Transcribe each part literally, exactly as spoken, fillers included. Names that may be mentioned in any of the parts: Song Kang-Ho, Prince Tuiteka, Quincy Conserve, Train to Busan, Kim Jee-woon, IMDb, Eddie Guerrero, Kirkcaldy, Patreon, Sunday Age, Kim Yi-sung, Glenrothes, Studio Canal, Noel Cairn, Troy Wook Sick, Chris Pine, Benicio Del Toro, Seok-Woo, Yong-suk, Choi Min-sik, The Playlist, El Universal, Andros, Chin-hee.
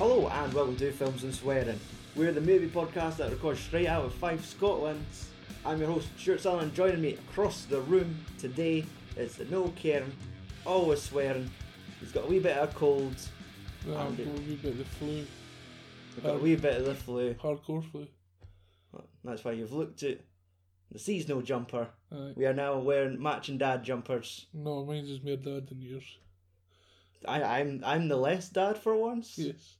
Hello and welcome to Films and Swearing. We're the movie podcast that records straight out of Fife, Scotland. I'm your host, Stuart Salern. Joining me across the room today is Noel Cairn, always swearing. He's got a wee bit of a cold. Yeah, I've got a wee bit of the flu. I've got um, a wee bit of the flu. Hardcore flu. That's why you've looked at the seasonal jumper. Aye. We are now wearing matching dad jumpers. No, mine's is more dad than yours. I, I'm I'm the less dad for once. Yes.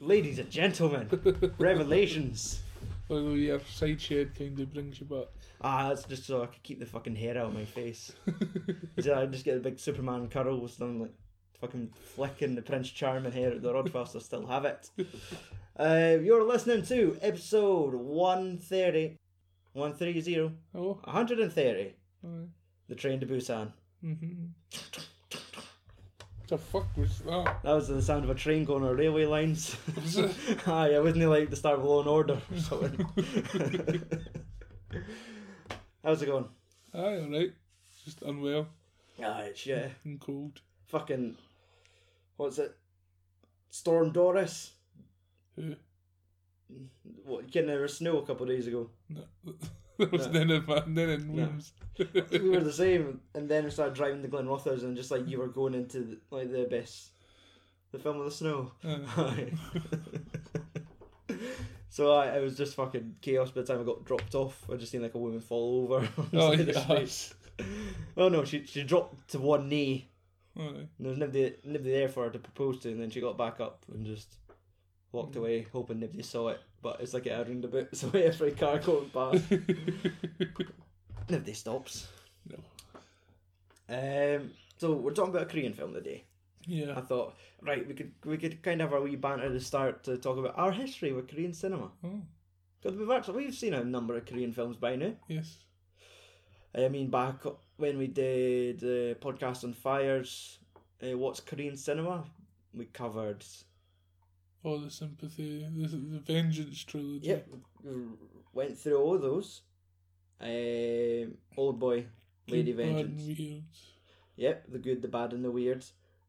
Ladies and gentlemen, revelations. Although your side shed kind of brings you back. Ah, that's just so I could keep the fucking hair out of my face. So I just get the big Superman curls and I'm like fucking flicking the Prince Charming hair at the rod whilst I still have it. Uh, you're listening to episode one thirty. one thirty. Oh. one thirty. Aye. The Train to Busan. Mm-hmm. The fuck was that? That was the sound of a train going on railway lines. Aye, I wouldn't like the start of Law and Order or something. How's it going? Aye, alright. Just unwell. Aye, it's yeah. And cold. Fucking, what's it? Storm Doris? Who? What, getting out of snow a couple of days ago? No. There was no. none of that, none of Williams. No. We were the same, and then we started driving the Glenrothes, and just like you were going into the, like the abyss, the film of the snow. Uh. So I, it was just fucking chaos. By the time I got dropped off, I just seen like a woman fall over. Oh yes. Oh no, she she dropped to one knee. Oh. And there was nobody nobody there for her to propose to, and then she got back up and just walked away, hoping nobody saw it. But it's like a roundabout, so every car going past, nobody stops. No. Um. So we're talking about a Korean film today. Yeah. I thought, right, we could we could kind of have our wee banter at the start to talk about our history with Korean cinema. Oh. Because we've actually we've seen a number of Korean films by now. Yes. I mean, back when we did uh, podcast on Fires, uh, what's Korean cinema? We covered. Oh, the Sympathy, the, the Vengeance trilogy. Yep, went through all those. Um, Old Boy, Lady good, Vengeance. Bad and weird. Yep, The Good, the Bad and the Weird.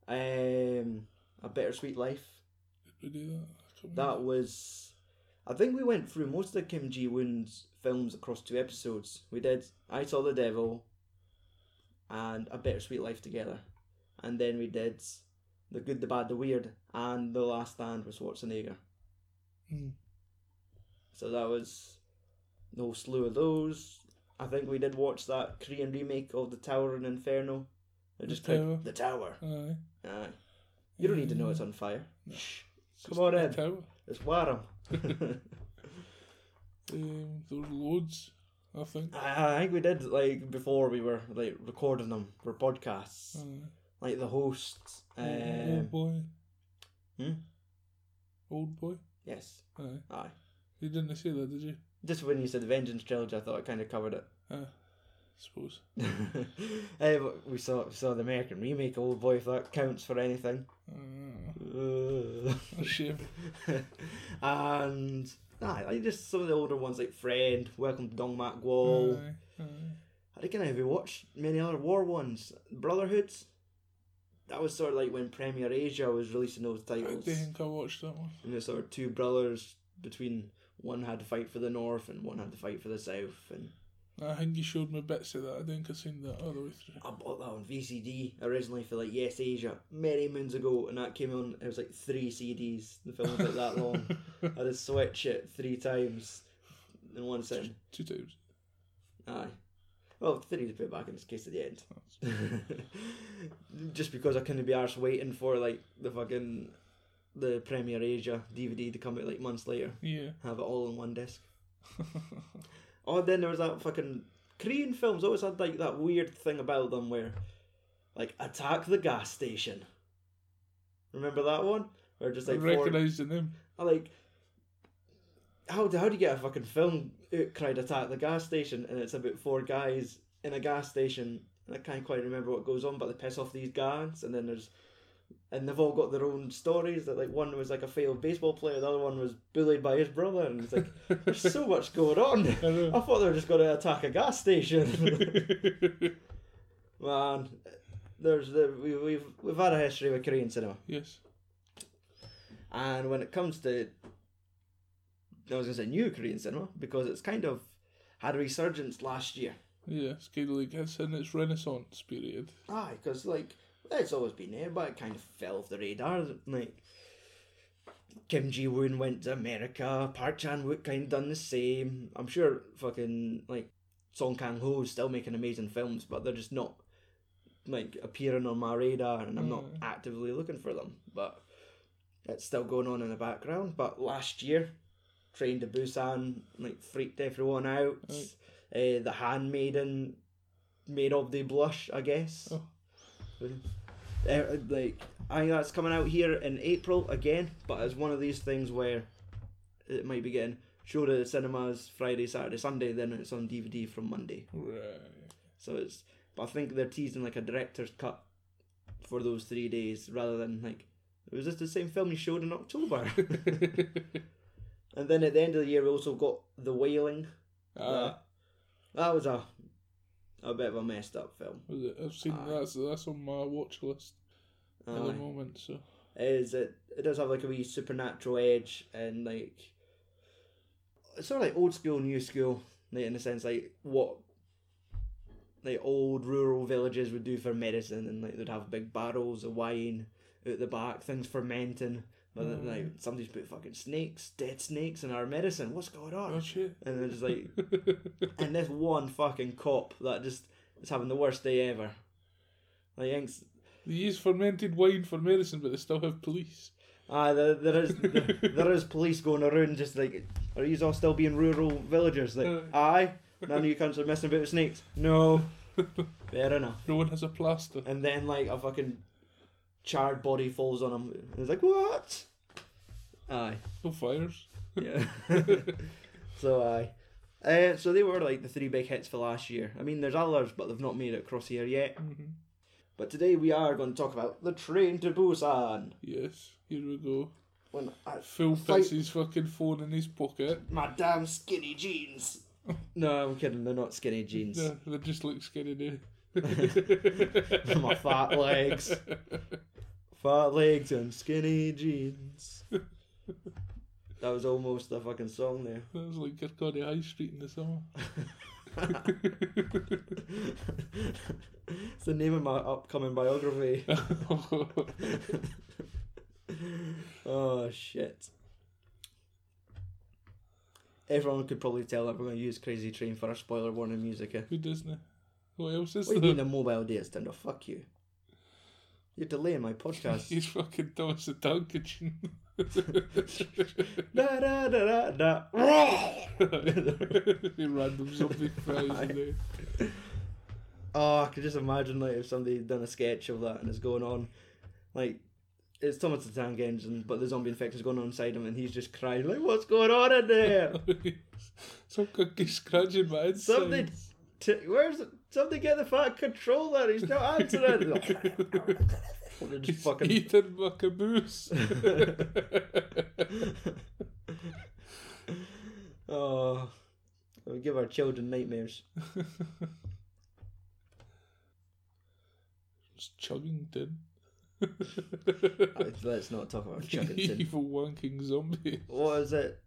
Um, A Bittersweet Life. Did we do that? That was... I think we went through most of the Kim Jee-woon's films across two episodes. We did I Saw the Devil and A Bittersweet Life together. And then we did... The Good, the Bad, the Weird, and The Last Stand with Schwarzenegger. Mm. So that was a whole slew of those. I think we did watch that Korean remake of The Tower and Inferno. It just the Tower. The Tower. Aye. Aye. You don't need to know it's on fire. No. Shh. Come on in. Tower. It's warm. um, there were loads, I think. I, I think we did, like, before we were, like, recording them for podcasts. Aye. Like The Host. Um, Old Boy. Hmm? Old Boy? Yes. Aye. Aye. You didn't see that, did you? Just when you said the Vengeance trilogy, I thought it kind of covered it. Ah, I suppose. Hey, but we saw we saw the American remake of Old Boy, if that counts for anything. Uh, uh. Shame. And, aye, like just some of the older ones, like Friend, Welcome to Dong Mak Gwal. Aye, aye. I reckon I have watched many other war ones. Brotherhoods? That was sort of like when Premier Asia was releasing those titles. I think I watched that one. And there's sort of two brothers between one had to fight for the north and one had to fight for the south. And I think you showed me bits of that. I think I seen that all the way through. I bought that on V C D originally for like Yes Asia many moons ago, and that came on. It was like three C Ds. The film was like that long. I had to switch it three times in one sitting. Two times. Aye. Well, three to put back in his case at the end. Just because I couldn't be arsed waiting for like the fucking the Premier Asia D V D to come out like months later. Yeah. Have it all on one disc. Oh, then there was that fucking Korean films always had like that weird thing about them where like Attack the Gas Station. Remember that one? Where just like recognising them. I like How do, how do you get a fucking film out cried Attack the Gas Station, and it's about four guys in a gas station, and I can't quite remember what goes on, but they piss off these guards, and then there's and they've all got their own stories. That like one was like a failed baseball player, the other one was bullied by his brother, and it's like there's so much going on. I, I thought they were just going to attack a gas station. Man, there's the we we've we've had a history with Korean cinema. Yes. And when it comes to, I was going to say new Korean cinema, because it's kind of had a resurgence last year. Yeah, it's kind of like it's in its renaissance period. Aye, because like, it's always been there, but it kind of fell off the radar. Like, Kim Jee-woon went to America, Park Chan-Wook kind of done the same. I'm sure fucking, like, Song Kang-Ho is still making amazing films, but they're just not, like, appearing on my radar, and I'm mm. not actively looking for them. But it's still going on in the background. But last year, Train to Busan, like, freaked everyone out. Right. Uh, the Handmaiden made of the blush, I guess. Oh. Uh, like, I think that's coming out here in April again, but it's one of these things where it might be getting showed at the cinemas Friday, Saturday, Sunday, then it's on D V D from Monday. Right. So it's, but I think they're teasing like a director's cut for those three days rather than like, was this the same film you showed in October? And then at the end of the year, we also got The Wailing. Ah. That, that was a. a bit of a messed up film. Was it? I've seen uh, that, so that's on my watch list uh, at the moment. So is it? It does have like a wee supernatural edge, and like it's sort of like old school, new school, like, in a sense, like what like old rural villages would do for medicine, and like they'd have big barrels of wine out the back, things fermenting. But then, like, somebody's put fucking snakes, dead snakes in our medicine. What's going on? Oh, shit. And they're just like... and this one fucking cop that just is having the worst day ever. Like, inks... They use fermented wine for medicine, but they still have police. Ah, there, there is there, there is police going around just like, are you all still being rural villagers? Like, uh, aye, none of you cunts are messing about with snakes. No. Fair enough. No one has a plaster. And then, like, a fucking... charred body falls on him. And he's like, what? Aye. No fires. Yeah. So, aye. Uh, so they were like the three big hits for last year. I mean, there's others, but they've not made it across here yet. Mm-hmm. But today we are going to talk about The Train to Busan. Yes, here we go. When I Phil fight... puts his fucking phone in his pocket. My damn skinny jeans. No, I'm kidding. They're not skinny jeans. No, they just look skinny now. My fat legs. Fat legs and skinny jeans. That was almost a fucking song there. That was like Kirkcaldy High Street in the summer. It's the name of my upcoming biography. Oh shit. Everyone could probably tell that we're going to use Crazy Train for our spoiler warning music. Eh? Who doesn't? What else is there? What do you mean a mobile day is turned off? Fuck you. You're delaying my podcast. He's fucking Thomas the Tank Engine. Da da da da da. Random zombie cries in there. Oh, I could just imagine like if somebody had done a sketch of that and it's going on. Like, it's Thomas the Tank Engine, but the zombie infection's going on inside him and he's just crying, like, what's going on in there? Some cookie scratching my insides. Somebody... T- where's it? Somebody get the fat controller, he's not answering. He's fucking... eating my caboose. Oh, we give our children nightmares. It's chugging din. Let's not talk about chugging din. Evil wanking zombie. What is it?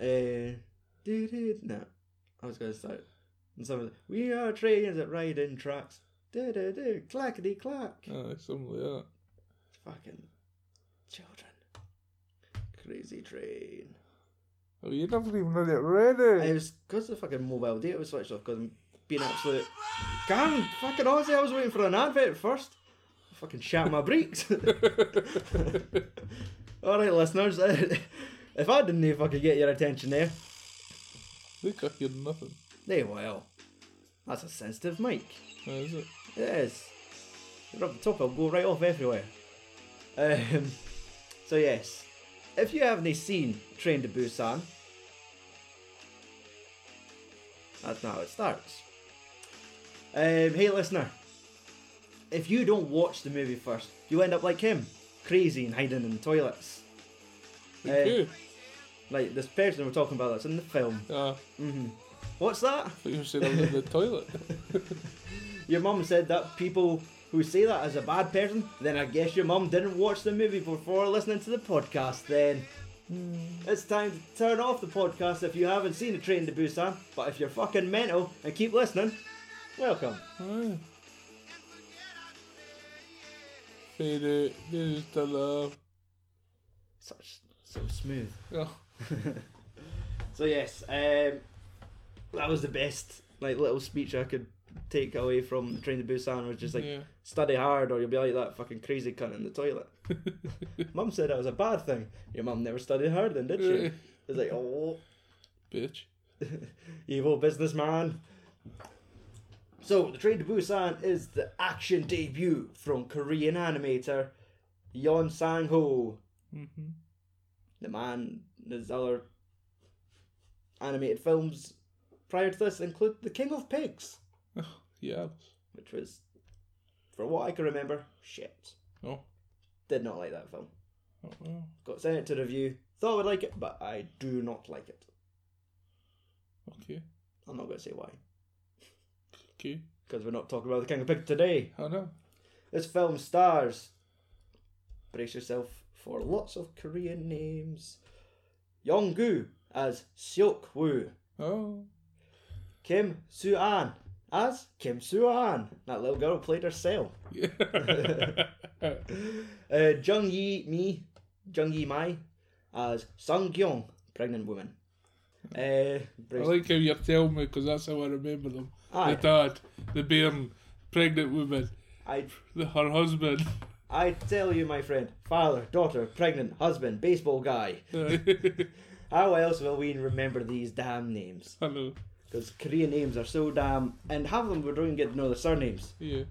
Uh, no, I was going to start. And some of them, we are trains that ride in tracks. Da da da, clackety clack. Aye, something like that. Fucking children. Crazy Train. Oh, you never even had it ready. It was because the fucking mobile data was switched off because I'm being absolute. Gang, fucking Aussie, I was waiting for an advert first. I fucking shat my breeks. Alright, listeners, if I didn't fucking get your attention there. Look, I hear nothing. They will. That's a sensitive mic. Oh, is it? It is. You're up the top, it'll go right off everywhere. Um, so yes, if you haven't seen Train to Busan, that's not how it starts. Um, hey listener, if you don't watch the movie first, you end up like him, crazy and hiding in toilets. Thank uh, you. Like this person we're talking about that's in the film. Ah. Uh. Mm-hmm. What's that? You said I was in the toilet. Your mum said that people who say that as a bad person, then I guess your mum didn't watch the movie before listening to the podcast then. It's time to turn off the podcast if you haven't seen A Train to Busan, but if you're fucking mental and keep listening, welcome. Hi. Fade it, this is the love. Such, so smooth. Oh. So yes, um, that was the best like little speech I could take away from The Train to Busan, was just like, yeah. Study hard or you'll be like that fucking crazy cunt in the toilet. Mum said that was a bad thing. Your mum never studied hard then, did she? It's like, oh. Bitch. Evil businessman. So, The Train to Busan is the action debut from Korean animator Yeon Sang-ho. Mm-hmm. The man, his other animated films prior to this include The King of Pigs. Oh, yeah. Which was, for what I can remember, shit. Oh. Did not like that film. Oh, well. Got sent it to review. Thought I would like it, but I do not like it. Okay. I'm not going to say why. Okay. Because we're not talking about The King of Pigs today. I know. This film stars, brace yourself for lots of Korean names, Yonggu as Seok-Woo. Oh. Kim Soo-An as Kim Soo-An. That little girl played herself. Yeah. uh, Jung Yi Mi, Jung Yi Mi as Sung Kyung, pregnant woman. Uh, I like how you're telling me because that's how I remember them. Aye. The dad, the bairn, pregnant woman, I, her husband. I tell you, my friend, father, daughter, pregnant, husband, baseball guy. How else will we remember these damn names? I know. Because Korean names are so damn... And half of them we don't even get to know their surnames. Yeah.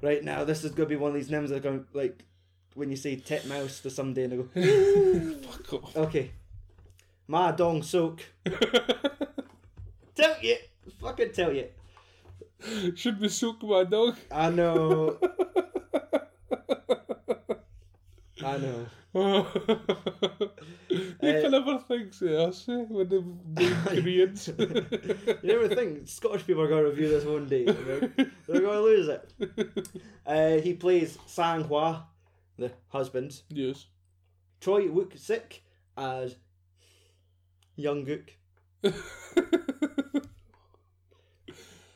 Right now, this is going to be one of these names that are going to, like, when you say Titmouse to somebody and they go... Fuck off. Okay. Ma Dong-seok. Tell you. Fucking tell you. Should we soak my dog? I know. I know. You uh, can never think, say, I say, when they do Koreans. You never think Scottish people are going to review this one day. They're, they're going to lose it. Uh, he plays Sang Hwa, the husband. Yes. Troy Wook Sick as Young Gook.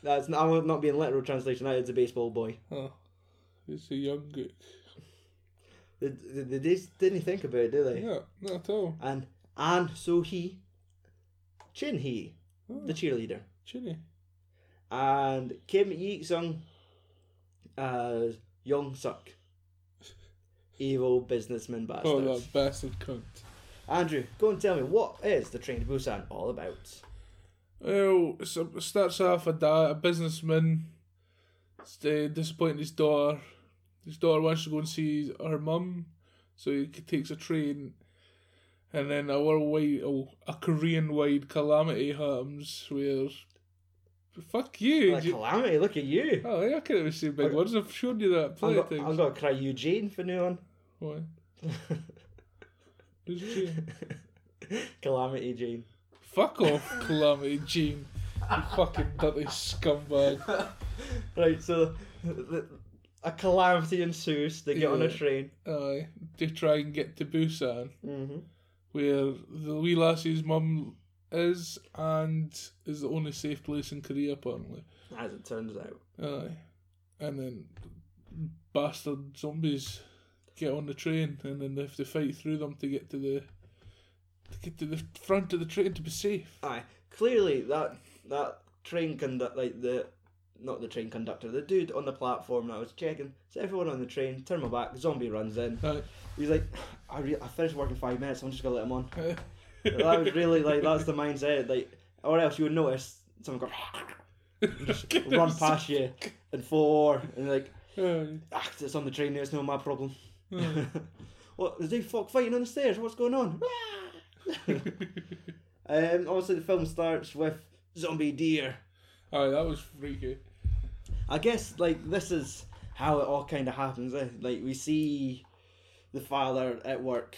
That's not, I'm not being literal translation. That is a baseball boy. Oh, it's a Young Gook. They, they, they didn't think about it, did they? Yeah, not at all. And An So-hee, Chin-hee, oh, the cheerleader. Chin-hee. And Kim Yi-sung as Yong-suk. Evil businessman bastard. Oh, that bastard cunt. Andrew, go and tell me, what is The Train to Busan all about? Well, it starts off a dad, a businessman, disappointing his daughter. His daughter wants to go and see her mum, so he takes a train, and then a worldwide, a Korean-wide calamity happens where, fuck you. A calamity, you... look at you. Oh, yeah, I can't even say big I'm words, I've shown you that plenty of times. I'm going to cry Eugene for now on. What? Who's Jane? Calamity Jane. Fuck off, Calamity Jane. You fucking dirty scumbag. Right, so... The, a calamity ensues. They get yeah. on a train. Aye, to try and get to Busan, mm-hmm. where the wee lassie's mum is, and is the only safe place in Korea, apparently. As it turns out. Aye, and then bastard zombies get on the train, and then they have to fight through them to get to the to get to the front of the train to be safe. Aye, clearly that that train conduct like the. Not the train conductor, the dude on the platform that I was checking. So everyone on the train, turn my back, zombie runs in. Right. He's like, I re- I finished working five minutes, I'm just going to let him on. That was really, like, that's the mindset. Like, or else you would notice someone go, just run past you in four, and like, ah, it's on the train now, it's not my problem. What, is they fuck fighting on the stairs? What's going on? um, obviously, the film starts with zombie deer. Oh, that was freaky. I guess, like, this is how it all kind of happens. Eh? Like, we see the father at work,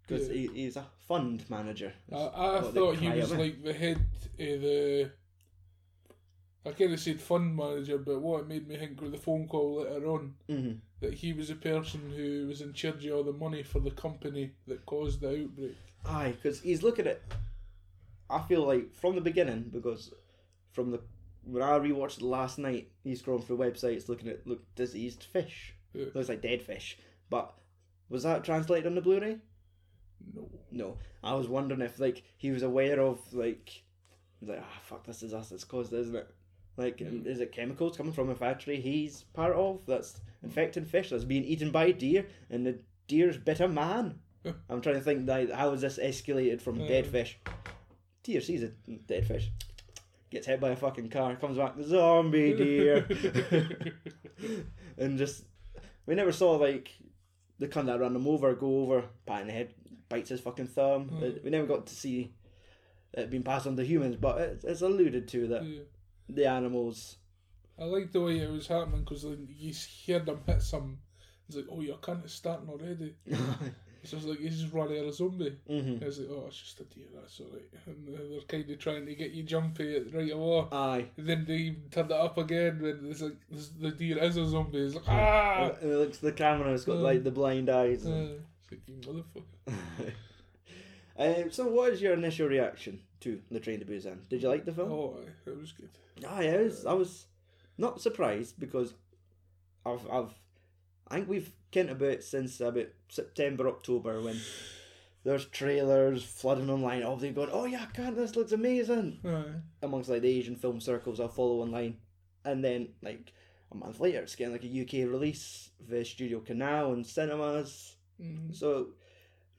because yeah. he, he's a fund manager. I, I thought he was, like, the head of the... I kind of said fund manager, but what it made me think was the phone call later on, mm-hmm. that he was the person who was in charge of all the money for the company that caused the outbreak. Aye, because he's looking at, I feel like, from the beginning, because from the when I rewatched it last night, he's scrolling through websites looking at, look, diseased fish. Yeah. Looks like dead fish. But was that translated on the Blu-ray? No. No. I was wondering if, like, he was aware of, like, like, ah, oh, fuck, this is us, it's caused it, isn't it? Like, mm. is it chemicals coming from a factory he's part of that's infecting fish that's being eaten by deer, and the deer's bit a man? I'm trying to think, like, how is this escalated from um, dead fish? Deer sees a dead fish, gets hit by a fucking car, comes back, zombie deer. And just, we never saw, like, the cunt that ran him over, go over, pat in the head, bites his fucking thumb. Mm. We never got to see it being passed on to humans, but it's, it's alluded to that. Yeah. The animals. I like the way it was happening because like, you heard them hit some. It's like, oh, your cunt is starting already. It's just like, he's just running out of zombie. Mm-hmm. It's like, oh, it's just a deer, that's alright. And they're kind of trying to get you jumpy right away. Aye. And then they turn it up again when it's like, the deer is a zombie. It's like, ah! And it looks at the camera, it's got uh, like the blind eyes. Uh, it's like, you motherfucker. Um, so what is your initial reaction to The Train to Busan? Did you like the film? Oh, it was good. Ah, yeah, I was, I was not surprised because I've, I've, I think we've kent about since about September, October when there's trailers flooding online of them going, oh yeah, God, this looks amazing. Right. Amongst like the Asian film circles I follow online. And then like a month later it's getting like a U K release via Studio Canal and cinemas. Mm-hmm. So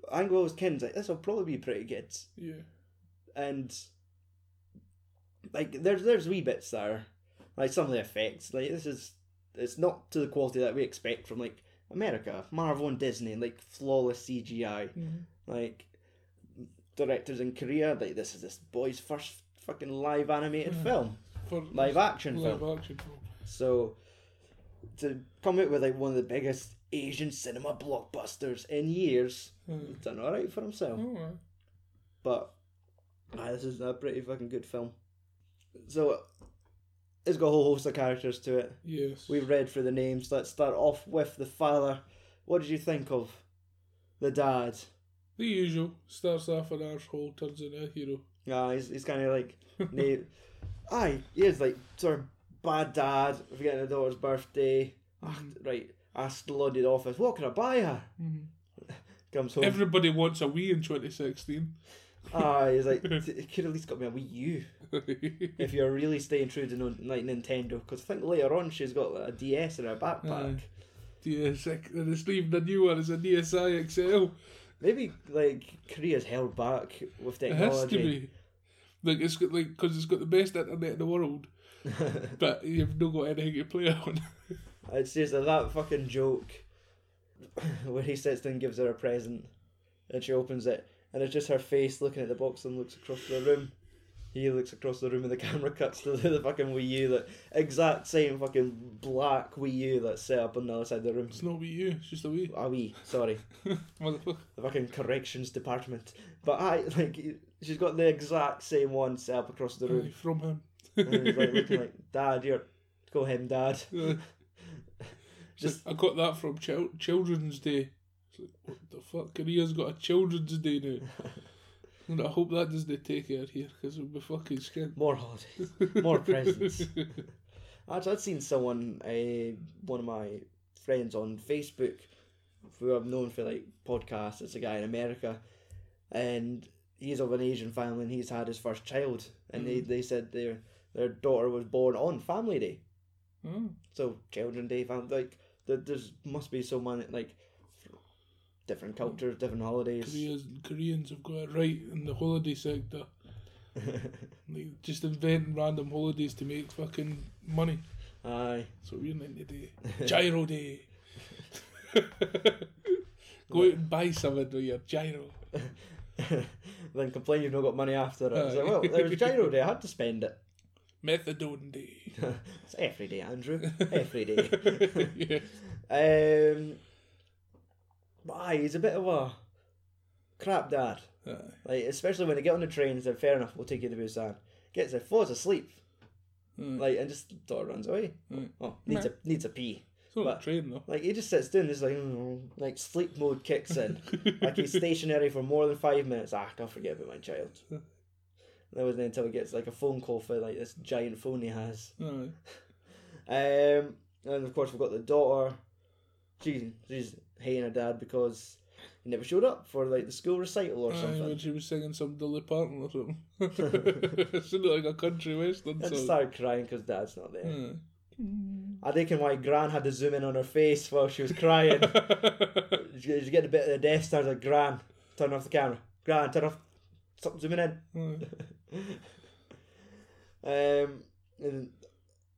I think I was kind of like, this will probably be pretty good. Yeah. And, like, there's there's wee bits that are, like, some of the effects. Like, this is, it's not to the quality that we expect from, like, America, Marvel and Disney, like, flawless C G I. Mm-hmm. Like, directors in Korea, like, this is this boy's first fucking live animated mm-hmm. film. For live action live film. Live action film. So, to come out with, like, one of the biggest Asian cinema blockbusters in years. Mm. He's done alright for himself. Mm. But ah, this is a pretty fucking good film. So it's got a whole host of characters to it. Yes. We've read through the names. Let's start off with the father. What did you think of the dad? The usual. Starts off an arsehole, turns into a hero. Ah, he's, he's kind of like na- aye, he is like sort of bad dad, forgetting her daughter's birthday. Mm. Right. Asked the lauded office, what can I buy her? Mm-hmm. Comes home. Everybody wants a Wii in twenty sixteen. Ah, he's like, it could at least got me a Wii U. If you're really staying true to no, like Nintendo, because I think later on she's got like, a D S in her backpack. Uh, D S, and it's even the new one, it's a D S i X L. Maybe like Korea's held back with technology. It has to be. Like it's got like because it's got the best internet in the world, but you've not got anything to play on. It's just that fucking joke where he sits there and gives her a present and she opens it and it's just her face looking at the box and looks across the room. He looks across the room and the camera cuts to the fucking Wii U, that exact same fucking black Wii U that's set up on the other side of the room. It's not Wii U, it's just a Wii. A Wii, sorry. Motherfucker. The fucking corrections department. But I, like, she's got the exact same one set up across the room. From him. And he's like looking like, Dad, you're, go him, Dad. Yeah. Just, like, I got that from Chil- Children's Day. It's like, what the fuck? Korea's got a Children's Day now. And I hope that doesn't take her here because it'll be fucking skint. More holidays, more presents. Actually, I'd seen someone, uh, one of my friends on Facebook, who I've known for like podcasts. It's a guy in America, and he's of an Asian family, and he's had his first child, and mm. they they said their their daughter was born on Family Day. Mm. So Children's Day, Family, like. There must be so many, like, different cultures, different holidays. Korea's, Koreans have got it right in the holiday sector. Like, just inventing random holidays to make fucking money. Aye. So we're in today. Gyro Day. Go out and buy something with your gyro. Then complain you've not got money after it. It's like, well, there was Gyro Day, I had to spend it. Methadone Day. It's every day, Andrew. Every day. Yeah. Um, but aye, he's a bit of a crap dad. Aye. Like, especially when they get on the trains, then fair enough, we'll take you to Busan. Gets there, falls asleep. Mm. Like, and just the daughter runs away. Mm. Oh, needs a needs a pee. It's not but, a train though. Like, he just sits down. He's like, mm, like sleep mode kicks in. Like he's stationary for more than five minutes. Ah, I can't forget about my child. And that wasn't until he gets like a phone call for like this giant phone he has. Right. um, and of course we've got the daughter. She she's hating her dad because he never showed up for like the school recital or Aye, something. When she was singing some Dolly Parton or something. It sounded like a country western song. I started crying because dad's not there. Yeah. I think and why Gran had to zoom in on her face while she was crying. She was getting a bit of the death stars like, Gran, turn off the camera. Gran, turn off. Stop zooming in. Mm. um, and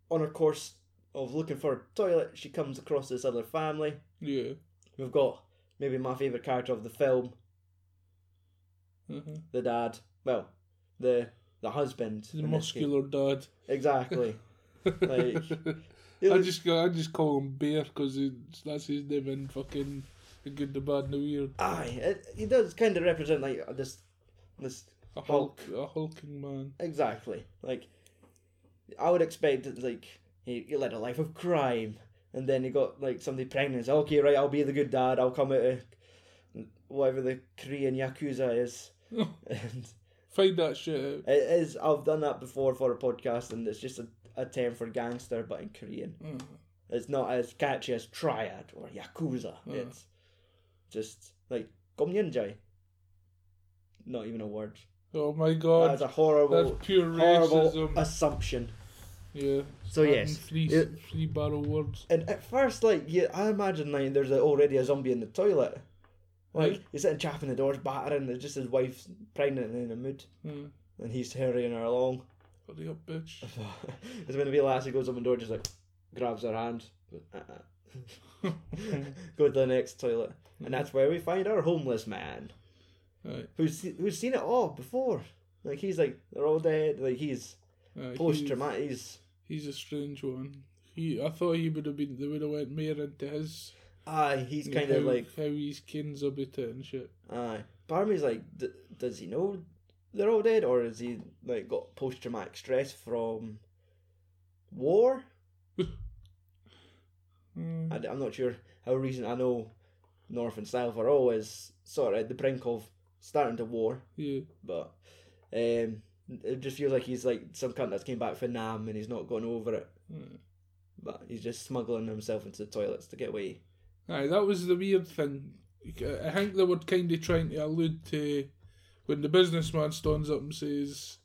on her course of looking for a toilet, she comes across this other family. Yeah. We've got maybe my favourite character of the film. Mm-hmm. The dad. Well, the the husband. The muscular dad. Exactly. Like, I just I just call him Bear because that's his name in fucking The Good, the Bad, and the Weird. Aye, it, he does kind of represent like this this a hulk, hulk, a hulking man. Exactly. Like I would expect that, like he, he led a life of crime, and then he got like somebody pregnant. He's like, okay, right, I'll be the good dad. I'll come out of whatever the Korean yakuza is. And find that shit out. It is. I've done that before for a podcast, and it's just a. a term for gangster, but in Korean. Mm. It's not as catchy as triad or yakuza. Mm. It's just like gomyeonjai. Not even a word. Oh my god! That's a horrible, that's pure horrible racism. Assumption. Yeah. So and yes, three, it, three barrel words. And at first, like, yeah, I imagine like there's a, already a zombie in the toilet. Like right. He's sitting chapping the doors, battering. It's just his wife's pregnant and in a mood, mm. and he's hurrying her along. Hurry up, bitch. It's when the lassie goes up and door just like grabs her hand, uh-uh. Go to the next toilet, and that's where we find our homeless man, right. who's who's seen it all before. Like he's like they're all dead. Like he's uh, post traumatic. He's, he's a strange one. He I thought he would have been they would have went more into his. Aye, he's kind of like how his kin's about it and shit. Aye, part of me's like, d- does he know? They're all dead, or has he like got post traumatic stress from war? mm. I, I'm not sure how recent. I know North and South are always sort of at the brink of starting to war. Yeah, but um, it just feels like he's like some cunt that's came back from Nam and he's not gone over it. Mm. But he's just smuggling himself into the toilets to get away. Aye, that was the weird thing. I think they were kind of trying to allude to. When the businessman stands up and says,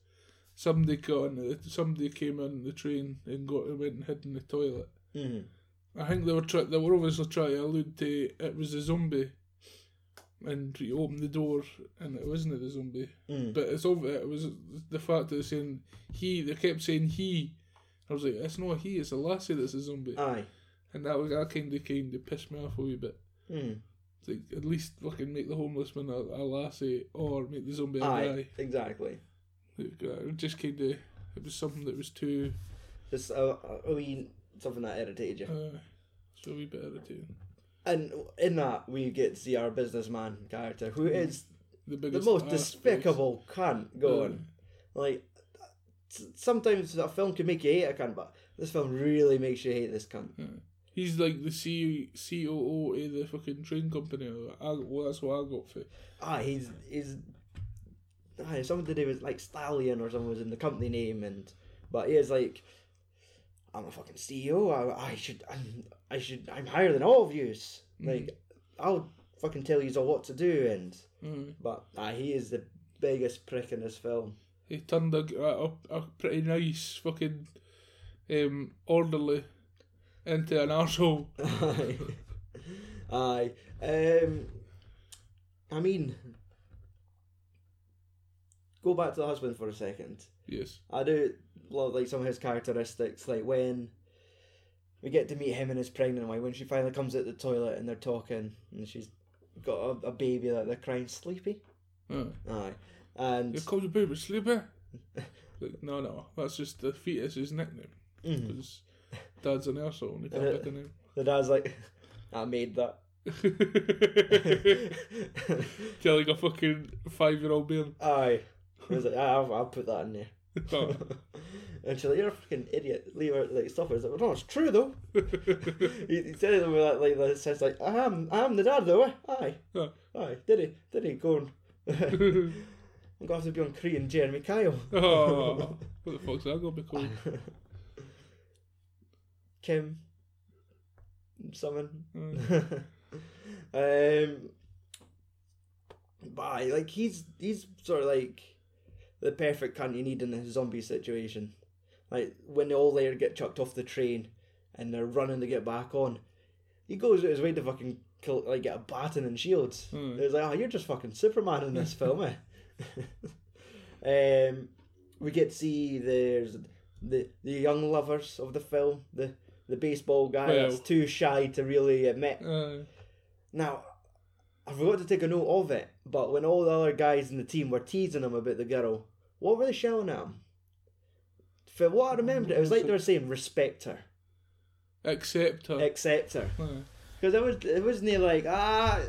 "Somebody got the, somebody came in the train and got went and hid in the toilet," mm-hmm. I think they were try, they were obviously trying to allude to it was a zombie, and he opened the door and it wasn't the zombie, mm. but it's all it was the fact that they're saying he they kept saying he, I was like it's not he, it's a lassie that's a zombie, aye, and that was that kind of kind of pissed me off a wee bit. Mm. Like, at least fucking make the homeless man a, a lassie or make the zombie a guy. Exactly. It just kind of, it was something that was too... Just a, a wee, something that irritated you. Uh, it's a wee bit irritating. And in that, we get to see our businessman character, who mm. is the, the most despicable place. Cunt going. Yeah. Like, sometimes a film can make you hate a cunt, but this film really makes you hate this cunt. Yeah. He's like the C O O of the fucking train company. I, well, that's what I got for. Ah, he's he's. Ah, someone today was like Stallion or someone was in the company name, and but he is like, I'm a fucking C E O. I I should I'm, I should I'm higher than all of yous. Mm. Like I'll fucking tell yous all what to do, and mm. but ah, he is the biggest prick in this film. He turned a a, a pretty nice fucking, um, orderly. Into an arsehole. Aye. Aye. Um, I mean, go back to the husband for a second. Yes. I do love like some of his characteristics, like when we get to meet him and his pregnant wife, when she finally comes out the toilet and they're talking and she's got a, a baby that they're crying sleepy. Oh. Aye. And it calls the baby sleepy? Like, no, no, that's just the fetus's nickname. Mm-hmm. Dad's an arsehole and he can't pick a name. The dad's like, I made that. Telling a fucking five year old being. Aye. He was like, I'll, I'll put that in there. Oh. And she's like, you're a fucking idiot. Leave her, like, stop her. It's like, well, no, it's true, though. he, he said it with that, like, that sense, like, I am, I am the dad, though, eh? Aye. Huh. Aye. Did he? Did he go on? I'm going to have to be on Korean Jeremy Kyle. Oh, what the fuck's that going to be called? Kim. Someone. Mm. um, but, aye, like, he's, he's sort of, like, the perfect cunt you need in a zombie situation. Like, when they all there get chucked off the train and they're running to get back on, he goes out his way to fucking kill, like, get a baton and shields. Mm. It's like, oh, you're just fucking Superman in this film, eh? um, we get to see there's the the young lovers of the film, the, the baseball guy well. that's too shy to really admit. Uh. Now, I forgot to take a note of it, but when all the other guys in the team were teasing him about the girl, what were they shouting at him? For what I remember, it was like they were saying, respect her. Accept her. Accept her. Because yeah. it, was, it wasn't like, ah,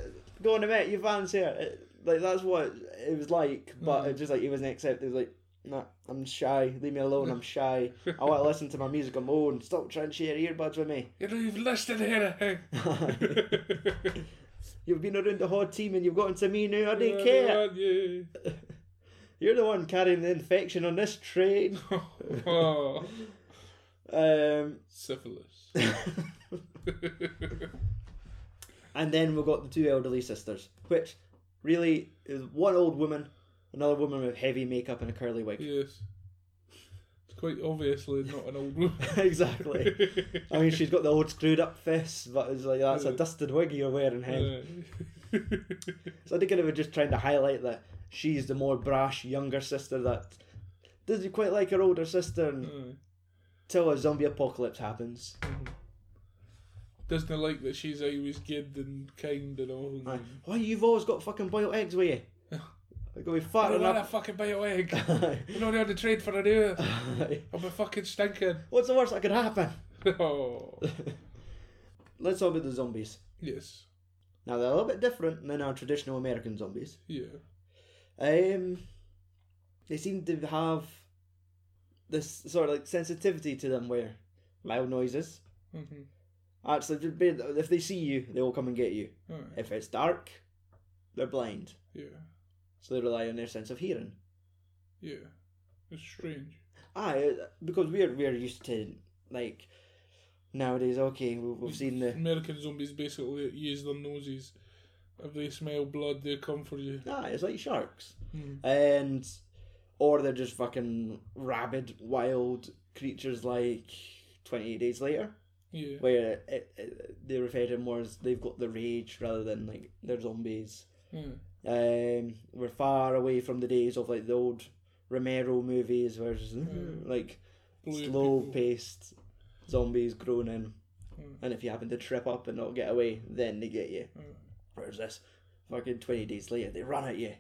go on a minute, you fancy her. It, like, that's what it was like, but yeah. it just like, he wasn't accepted. It was like, nah, I'm shy, leave me alone, I'm shy. I want to listen to my music on my own, stop trying to share earbuds with me. You're not even listening to anything. You've been around the whole team and you've gotten to me now, I don't yeah, care. Yeah. You're the one carrying the infection on this train. oh. um, Syphilis. And then we've got the two elderly sisters, which really is one old woman, another woman with heavy makeup and a curly wig. Yes. It's quite obviously not an old woman. Exactly. I mean, she's got the old screwed up fists, but it's like, that's yeah. a dusted wig you're wearing, hen. Yeah. So I think it was just trying to highlight that she's the more brash younger sister that doesn't quite like her older sister until a zombie apocalypse happens. Doesn't like that she's always good and kind and all. Why oh, you've always got fucking boiled eggs with you? I'm going to be fat I don't enough. want to fucking boiled egg. I'm not on the train for an hour. I'll be fucking stinking. What's the worst that could happen? Oh. Let's talk about the zombies. Yes. Now, they're a little bit different than our traditional American zombies. Yeah. Um, they seem to have this sort of like sensitivity to them, where loud noises. Mm-hmm. Actually, if they see you, they will come and get you. Right. If it's dark, they're blind. Yeah. So they rely on their sense of hearing. Yeah, it's strange. Aye, because we're we're used to, like, nowadays. Okay, we've, we've seen the American zombies basically use their noses. If they smell blood, they come for you. Nah, it's like sharks. Mm. And, or they're just fucking rabid, wild creatures like twenty-eight days later. Yeah. Where it, it, they refer to them more as they've got the rage rather than, like, they're zombies. Mm. Um, we're far away from the days of, like, the old Romero movies where it's just, mm. like, slow-paced zombies groaning. Mm. And if you happen to trip up and not get away, then they get you. Mm. Whereas this, fucking twenty days later, they run at you.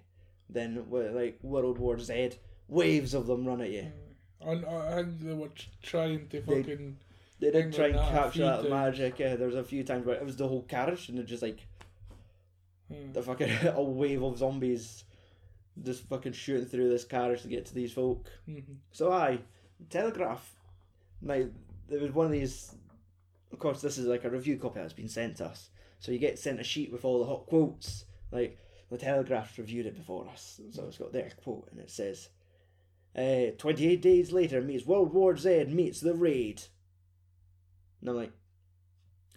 Then, like, World War Z, waves of them run at you. And I think they were trying to fucking... They, they did try and capture that times. magic, yeah. There was a few times where it was the whole carriage, and they're just like... Hmm. The fucking a wave of zombies just fucking shooting through this carriage to get to these folk. Mm-hmm. So, aye, Telegraph. Now, there was one of these... Of course, this is like a review copy that's been sent to us. So you get sent a sheet with all the hot quotes. Like, the Telegraph's reviewed it before us. So it's got their quote, and it says, uh, twenty-eight days later meets World War Z meets The Raid. And I'm like,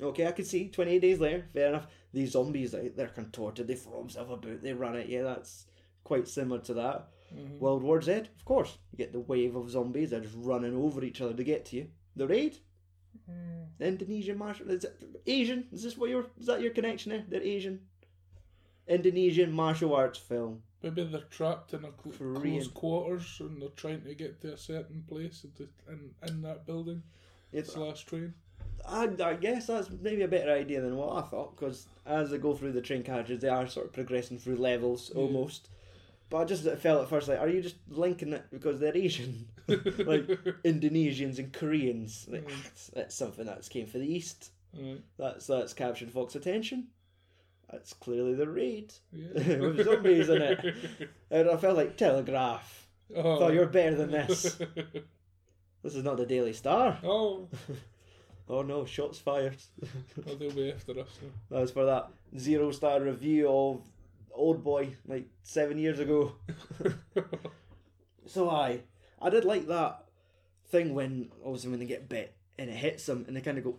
okay, I can see, twenty-eight days later, fair enough. These zombies, like, they're contorted, they throw themselves about, they run at you. That's quite similar to that. Mm-hmm. World War Z, of course. You get the wave of zombies, they're just running over each other to get to you. The Raid? Mm. The Indonesian martial is it Asian? Is this what your is that your connection there? They're Asian. Indonesian martial arts film. Maybe they're trapped in a cl- close quarters and they're trying to get to a certain place in in, in that building. It's slash train. I, I guess that's maybe a better idea than what I thought, because as they go through the train carriages, they are sort of progressing through levels mm. almost. But I just felt at first like, are you just linking it because they're Asian? Like, Indonesians and Koreans. Like, mm. that's, that's something that's came for the East. Mm. That's that's captured Fox attention. That's clearly The Raid. Yeah. With zombies in it. And I felt like, Telegraph. Oh. Thought you were better than this. This is not the Daily Star. Oh. Oh no, shots fired. Oh, they'll be after us. So. That was for that zero star review of Old Boy like seven years ago. So I, I did like that thing when, obviously when they get bit and it hits them and they kind of go,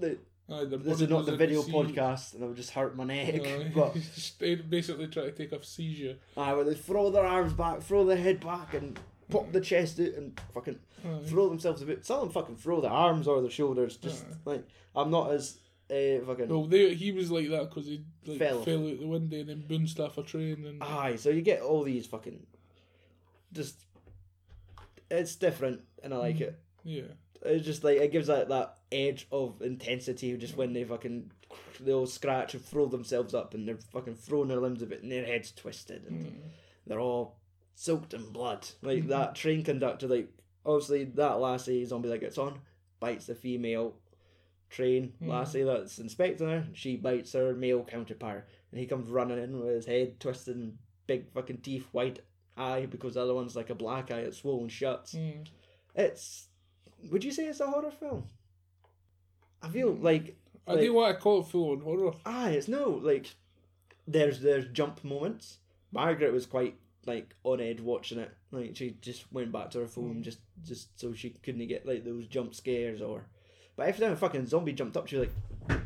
the, aye, this is not the video podcast and I would just hurt my neck. Aye. But they basically try to take a seizure. Aye, where they throw their arms back, throw their head back and pop the chest out and fucking aye. Throw themselves a bit. Some of them fucking throw their arms or their shoulders. Just aye. Like, I'm not as... Uh, fucking well, they, he was like that because he like, fell. fell out the window and then bounced off a train. And aye, so you get all these fucking... Just... It's different and I like mm, it. Yeah. It's just like, it gives that, that edge of intensity just when they fucking, they'll scratch and throw themselves up and they're fucking throwing their limbs a bit and their head's twisted and mm. they're all soaked in blood. Like that train conductor, like, obviously that lassie zombie that gets on, bites the female train mm. lassie that's inspecting her, and she bites her male counterpart and he comes running in with his head twisted and big fucking teeth, white eye, because the other one's like a black eye, it's swollen shut. Mm. It's... Would you say it's a horror film? I feel like... I like, do want to call it full-on horror. Aye, it's no, like... There's there's jump moments. Margaret was quite, like, on edge watching it. Like, she just went back to her phone mm. just, just so she couldn't get, like, those jump scares or... But every time a fucking zombie jumped up, she was like...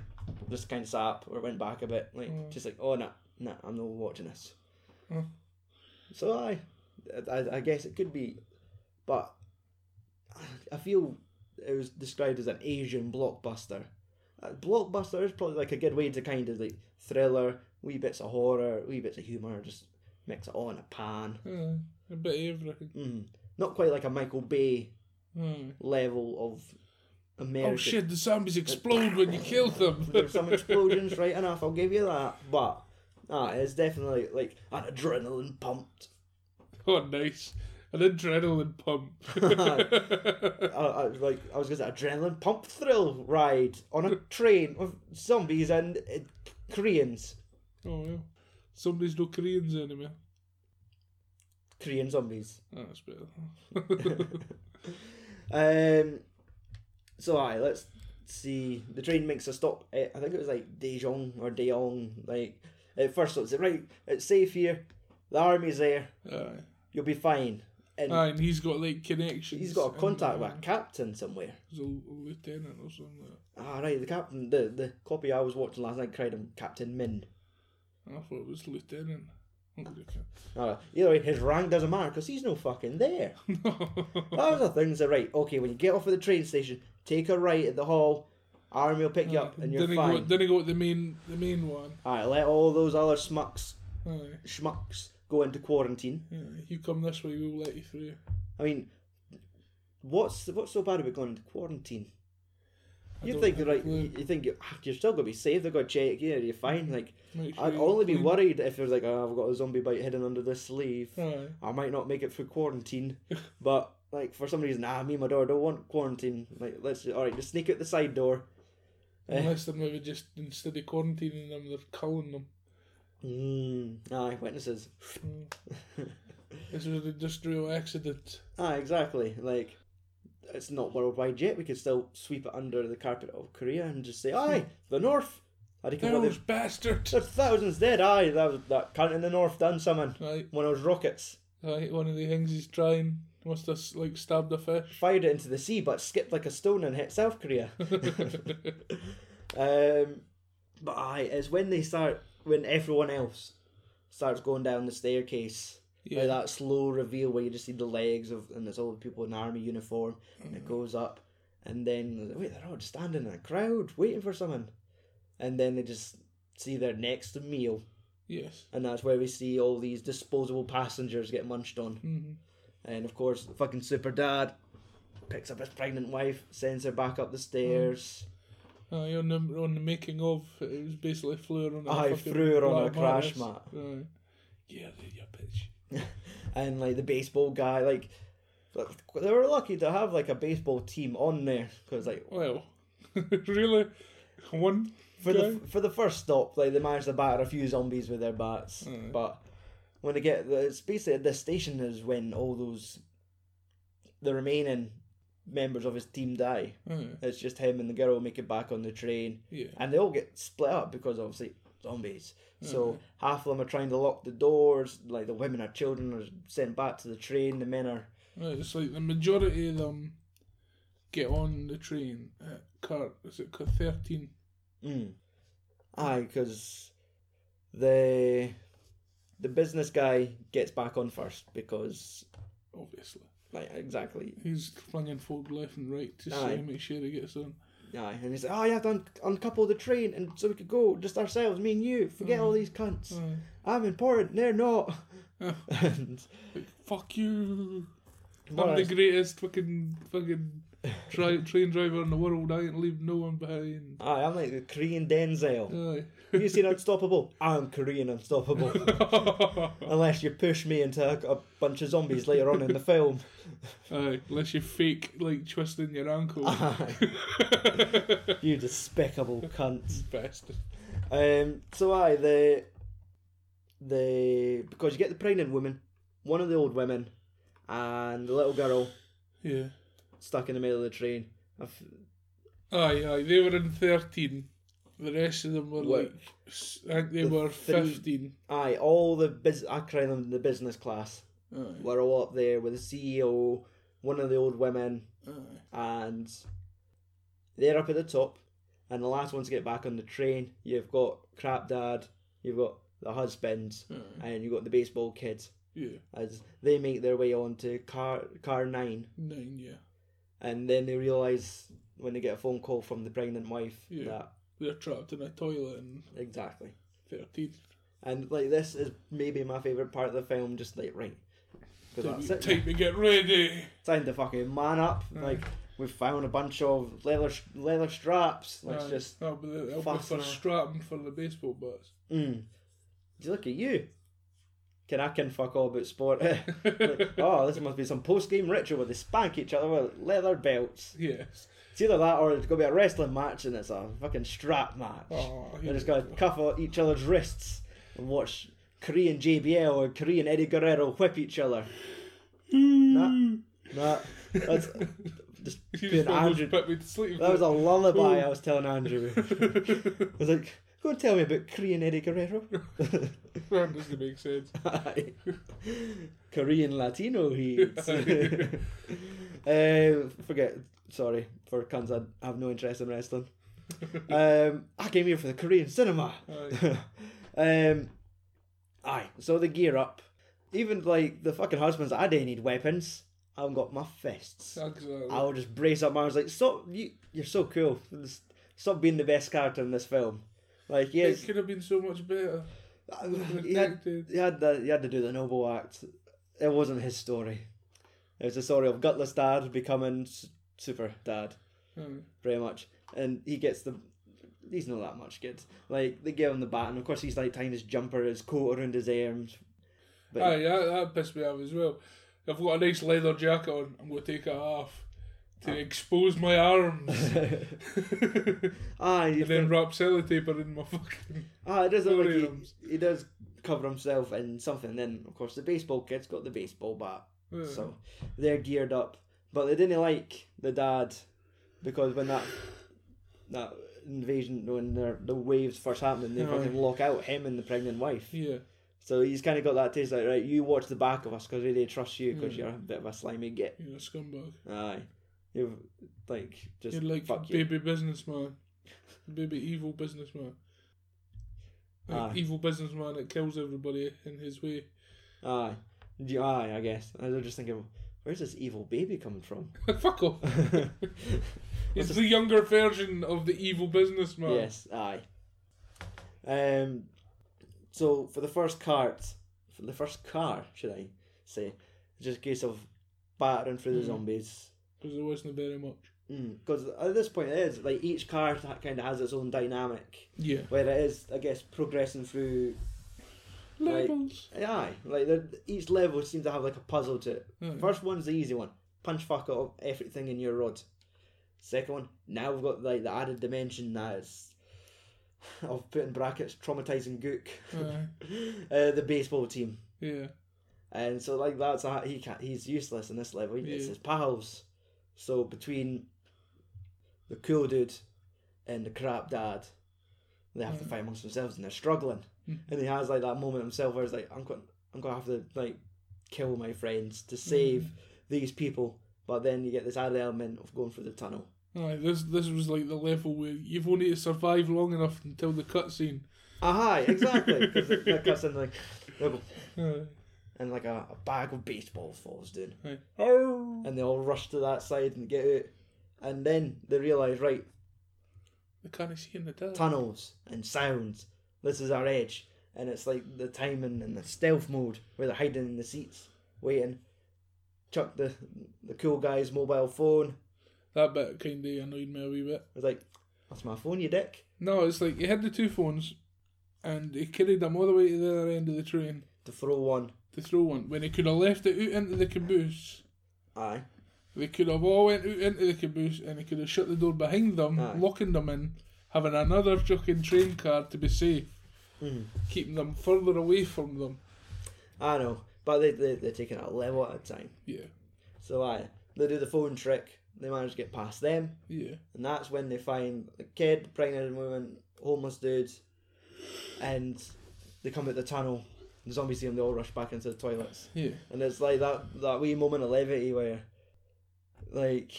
Just kind of sat up or went back a bit. Like, mm. just like, oh, nah, nah, I'm not watching this. Mm. So, aye. I, I guess it could be... But... I feel it was described as an Asian blockbuster. Uh, blockbuster is probably like a good way to kind of like thriller, wee bits of horror, wee bits of humour, just mix it all in a pan. Yeah, a bit of everything. Mm. Not quite like a Michael Bay mm. level of American... Oh shit, the zombies explode when you kill them. There's some explosions, right enough, I'll give you that. But ah, it's definitely like an adrenaline pumped. Oh, nice. An adrenaline pump. I, I, like I was going to say, adrenaline pump thrill ride on a train with zombies and uh, Koreans. Oh, yeah. Zombies, no Koreans anymore. Korean zombies. Oh, that's better. um, so, aye, let's see. The train makes a stop. I think it was like Daejeon or Daejeon. Like, at first, it's right, it's safe here. The army's there. Aye. You'll be fine. And, ah, and he's got like connections. He's got a contact and, uh, with a captain somewhere. He's a lieutenant or something like that. Ah, right, the captain, the, the copy I was watching last night cried him Captain Min. I thought it was lieutenant. Ah, either way, his rank doesn't matter because he's no fucking there. No. Those are things that, right, okay, when you get off at the train station, take a right at the hall, army will pick ah, you up and you're fine. Go, then he go to the main, the main one. Alright, let all those other smucks, Aye. schmucks, go into quarantine. Yeah, you come this way, we'll let you through. I mean, what's what's so bad about going into quarantine? You think right? You, you think you're, you're still gonna be safe? They're gonna check you. Yeah, you're fine. Like, sure I'd only be clean. Worried if there's like, oh, I've got a zombie bite hidden under this sleeve. Aye. I might not make it through quarantine. But like for some reason, nah, me and my daughter don't want quarantine. Like, let's all right, just sneak out the side door. Unless uh, they're maybe just instead of quarantining them, they're culling them. Mm, aye, witnesses. Mm. This was an industrial accident. Ah, exactly. Like, it's not worldwide yet. We could still sweep it under the carpet of Korea and just say, aye, the North. Those bastards. There's thousands dead. Aye, that was that cunt in the North done something. Right. One of those rockets. Right, one of the things he's trying. Must have, like, stabbed a fish. Fired it into the sea, but skipped like a stone and hit South Korea. um, But aye, it's when they start... When everyone else starts going down the staircase, yeah. Like that slow reveal where you just see the legs of, and there's all the people in army uniform, mm. and it goes up, and then, wait, they're all just standing in a crowd, waiting for someone. And then they just see their next meal. Yes. And that's where we see all these disposable passengers get munched on. Mm-hmm. And of course, the fucking super dad picks up his pregnant wife, sends her back up the stairs. Mm. Aye, on the, on the making of, it was basically flew her on a Aye, threw her on a crash mat. Aye. Yeah, you bitch. And like the baseball guy, like they were lucky to have like a baseball team on there because like well, really one for guy? the for the first stop, like they managed to batter a few zombies with their bats, Aye. But when they get, it's basically at this station is when all those the remaining members of his team die. Mm. It's just him and the girl make it back on the train. Yeah. And they all get split up because obviously zombies. Mm. So half of them are trying to lock the doors, like the women or children are sent back to the train, the men are... Right, it's like the majority of them get on the train at car, is it car thirteen? Mm. Aye, because the, the business guy gets back on first because... Obviously. Like, exactly. He's flinging folk left and right to see, make sure he gets on. Aye, and he's like, oh, you have to un- uncouple the train and so we could go, just ourselves, me and you, forget Aye. all these cunts. Aye. I'm important, they're not. And like, fuck you. What I'm the greatest fucking fucking tri- train driver in the world, I ain't leave no one behind. Aye, I'm like the Korean Denzel. Aye. Have you seen Unstoppable? I'm Korean Unstoppable. Unless you push me into a, a bunch of zombies later on in the film. Aye, unless you fake, like, twisting your ankle. Aye. You despicable cunts. Bastard. Um, so aye, the, the... Because you get the pregnant woman, one of the old women, and the little girl. Yeah. Stuck in the middle of the train. I've... Aye, aye, they were in thirteen. The rest of them were like, like I think they the were three, fifteen. Aye, all the bus- I cry them the business class. Aye. Were all up there with the C E O, one of the old women, aye. And they're up at the top. And the last ones to get back on the train, you've got crap dad, you've got the husband, aye. And you've got the baseball kid. Yeah. As they make their way on to car car nine. Nine, yeah. And then they realise when they get a phone call from the pregnant wife yeah. that they're trapped in a toilet and exactly thirteen. And like this is maybe my favourite part of the film, just like right, because that's it. Time to get ready. Time to fucking man up. Aye. Like we've found a bunch of leather leather straps. Let's Aye. just that'll be, that'll be for strapping for the baseball bats. Mm. Look at you. Can I can fuck all about sport? Like, oh, this must be some post game ritual where they spank each other with leather belts. Yes. It's either that or it's going to be a wrestling match and it's a fucking strap match. Oh, they're just going to cuff each other's wrists and watch Korean J B L or Korean Eddie Guerrero whip each other. Nah, nah. That's just being Andrew. That was a lullaby oh. I was telling Andrew. I was like, go and tell me about Korean Eddie Guerrero. That doesn't make sense. Aye. Korean Latino heats. uh, forget. Sorry, for cunts, I have no interest in wrestling. um, I came here for the Korean cinema. Aye. um, aye, so they gear up. Even, like, the fucking husbands, I didn't need weapons. I've got my fists. Exactly. I'll just brace up my arms like, stop, you, you're so cool. Stop being the best character in this film. Like, yes. It could have been so much better. He had, he, had the, he had to do the noble act. It wasn't his story. It was the story of gutless dad becoming... super dad, mm. very much, and he gets the. He's not that much good. Like they give him the bat, and of course he's like tying his jumper, his coat around his arms. But aye, that, that pissed me off as well. I've got a nice leather jacket on. I'm gonna take it off to uh, expose my arms. Aye, and then wrap sellotape around my fucking. Ah, it does look like he, he does cover himself in something. And then of course the baseball kid's got the baseball bat, yeah. So they're geared up. But they didn't like the dad because when that that invasion, when the waves first happened, they fucking lock out him and the pregnant wife. Yeah. So he's kind of got that taste like, right, you watch the back of us because we really trust you because yeah. you're a bit of a slimy git. You're a scumbag. Aye. You're like, just you're like fuck baby you. businessman. Baby evil businessman. Like Aye. Evil businessman that kills everybody in his way. Aye. Aye, I guess. I was just thinking... Where's this evil baby coming from? Fuck off. It's the younger version of the evil businessman. Yes, aye. Um, so for the first cart, for the first car, should I say, just a case of battering through mm. the zombies. Because there wasn't very much. Because mm, at this point it is, like each car kind of has its own dynamic. Yeah. Where it is, I guess, progressing through... levels. Like, aye, like each level seems to have like a puzzle to it. Aye. First one's the easy one. Punch fuck off everything in your road. Second one, now we've got like the added dimension that is of putting brackets traumatizing Gook. uh, the baseball team. Yeah. And so like that's a, he can't, he's useless in this level. He gets yeah. his pals. So between the cool dude and the crap dad, they have mm. to fight amongst themselves, and they're struggling. Mm. And he has like that moment himself where he's like, I'm going, I'm going to have to like kill my friends to save mm. these people. But then you get this other element of going through the tunnel. Right, this this was like the level where you've only to survive long enough until the cutscene. Aha, exactly. Because the, the cutscene, like, go, right. and like a, a bag of baseball falls down, right. and they all rush to that side and get out, and then they realise, right, we can't see in the dark. Tunnels and sounds. This is our edge, and it's like the timing and the stealth mode where they're hiding in the seats, waiting. Chuck the the cool guy's mobile phone. That bit kind of annoyed me a wee bit. I was like, that's my phone, you dick. No, it's like, he had the two phones, and he carried them all the way to the other end of the train. To throw one. To throw one. When he could have left it out into the caboose. Aye. They could have all went out into the caboose, and he could have shut the door behind them, aye. Locking them in, having another fucking train car to be safe. Mm. Keeping them further away from them. I know, but they, they, they're taking it a level at a time. Yeah. So aye, they do the phone trick. They manage to get past them. Yeah. And that's when they find a kid, pregnant woman, homeless dudes, and they come out the tunnel. The zombies see them, they all rush back into the toilets. Yeah. And it's like that, that wee moment of levity where, like,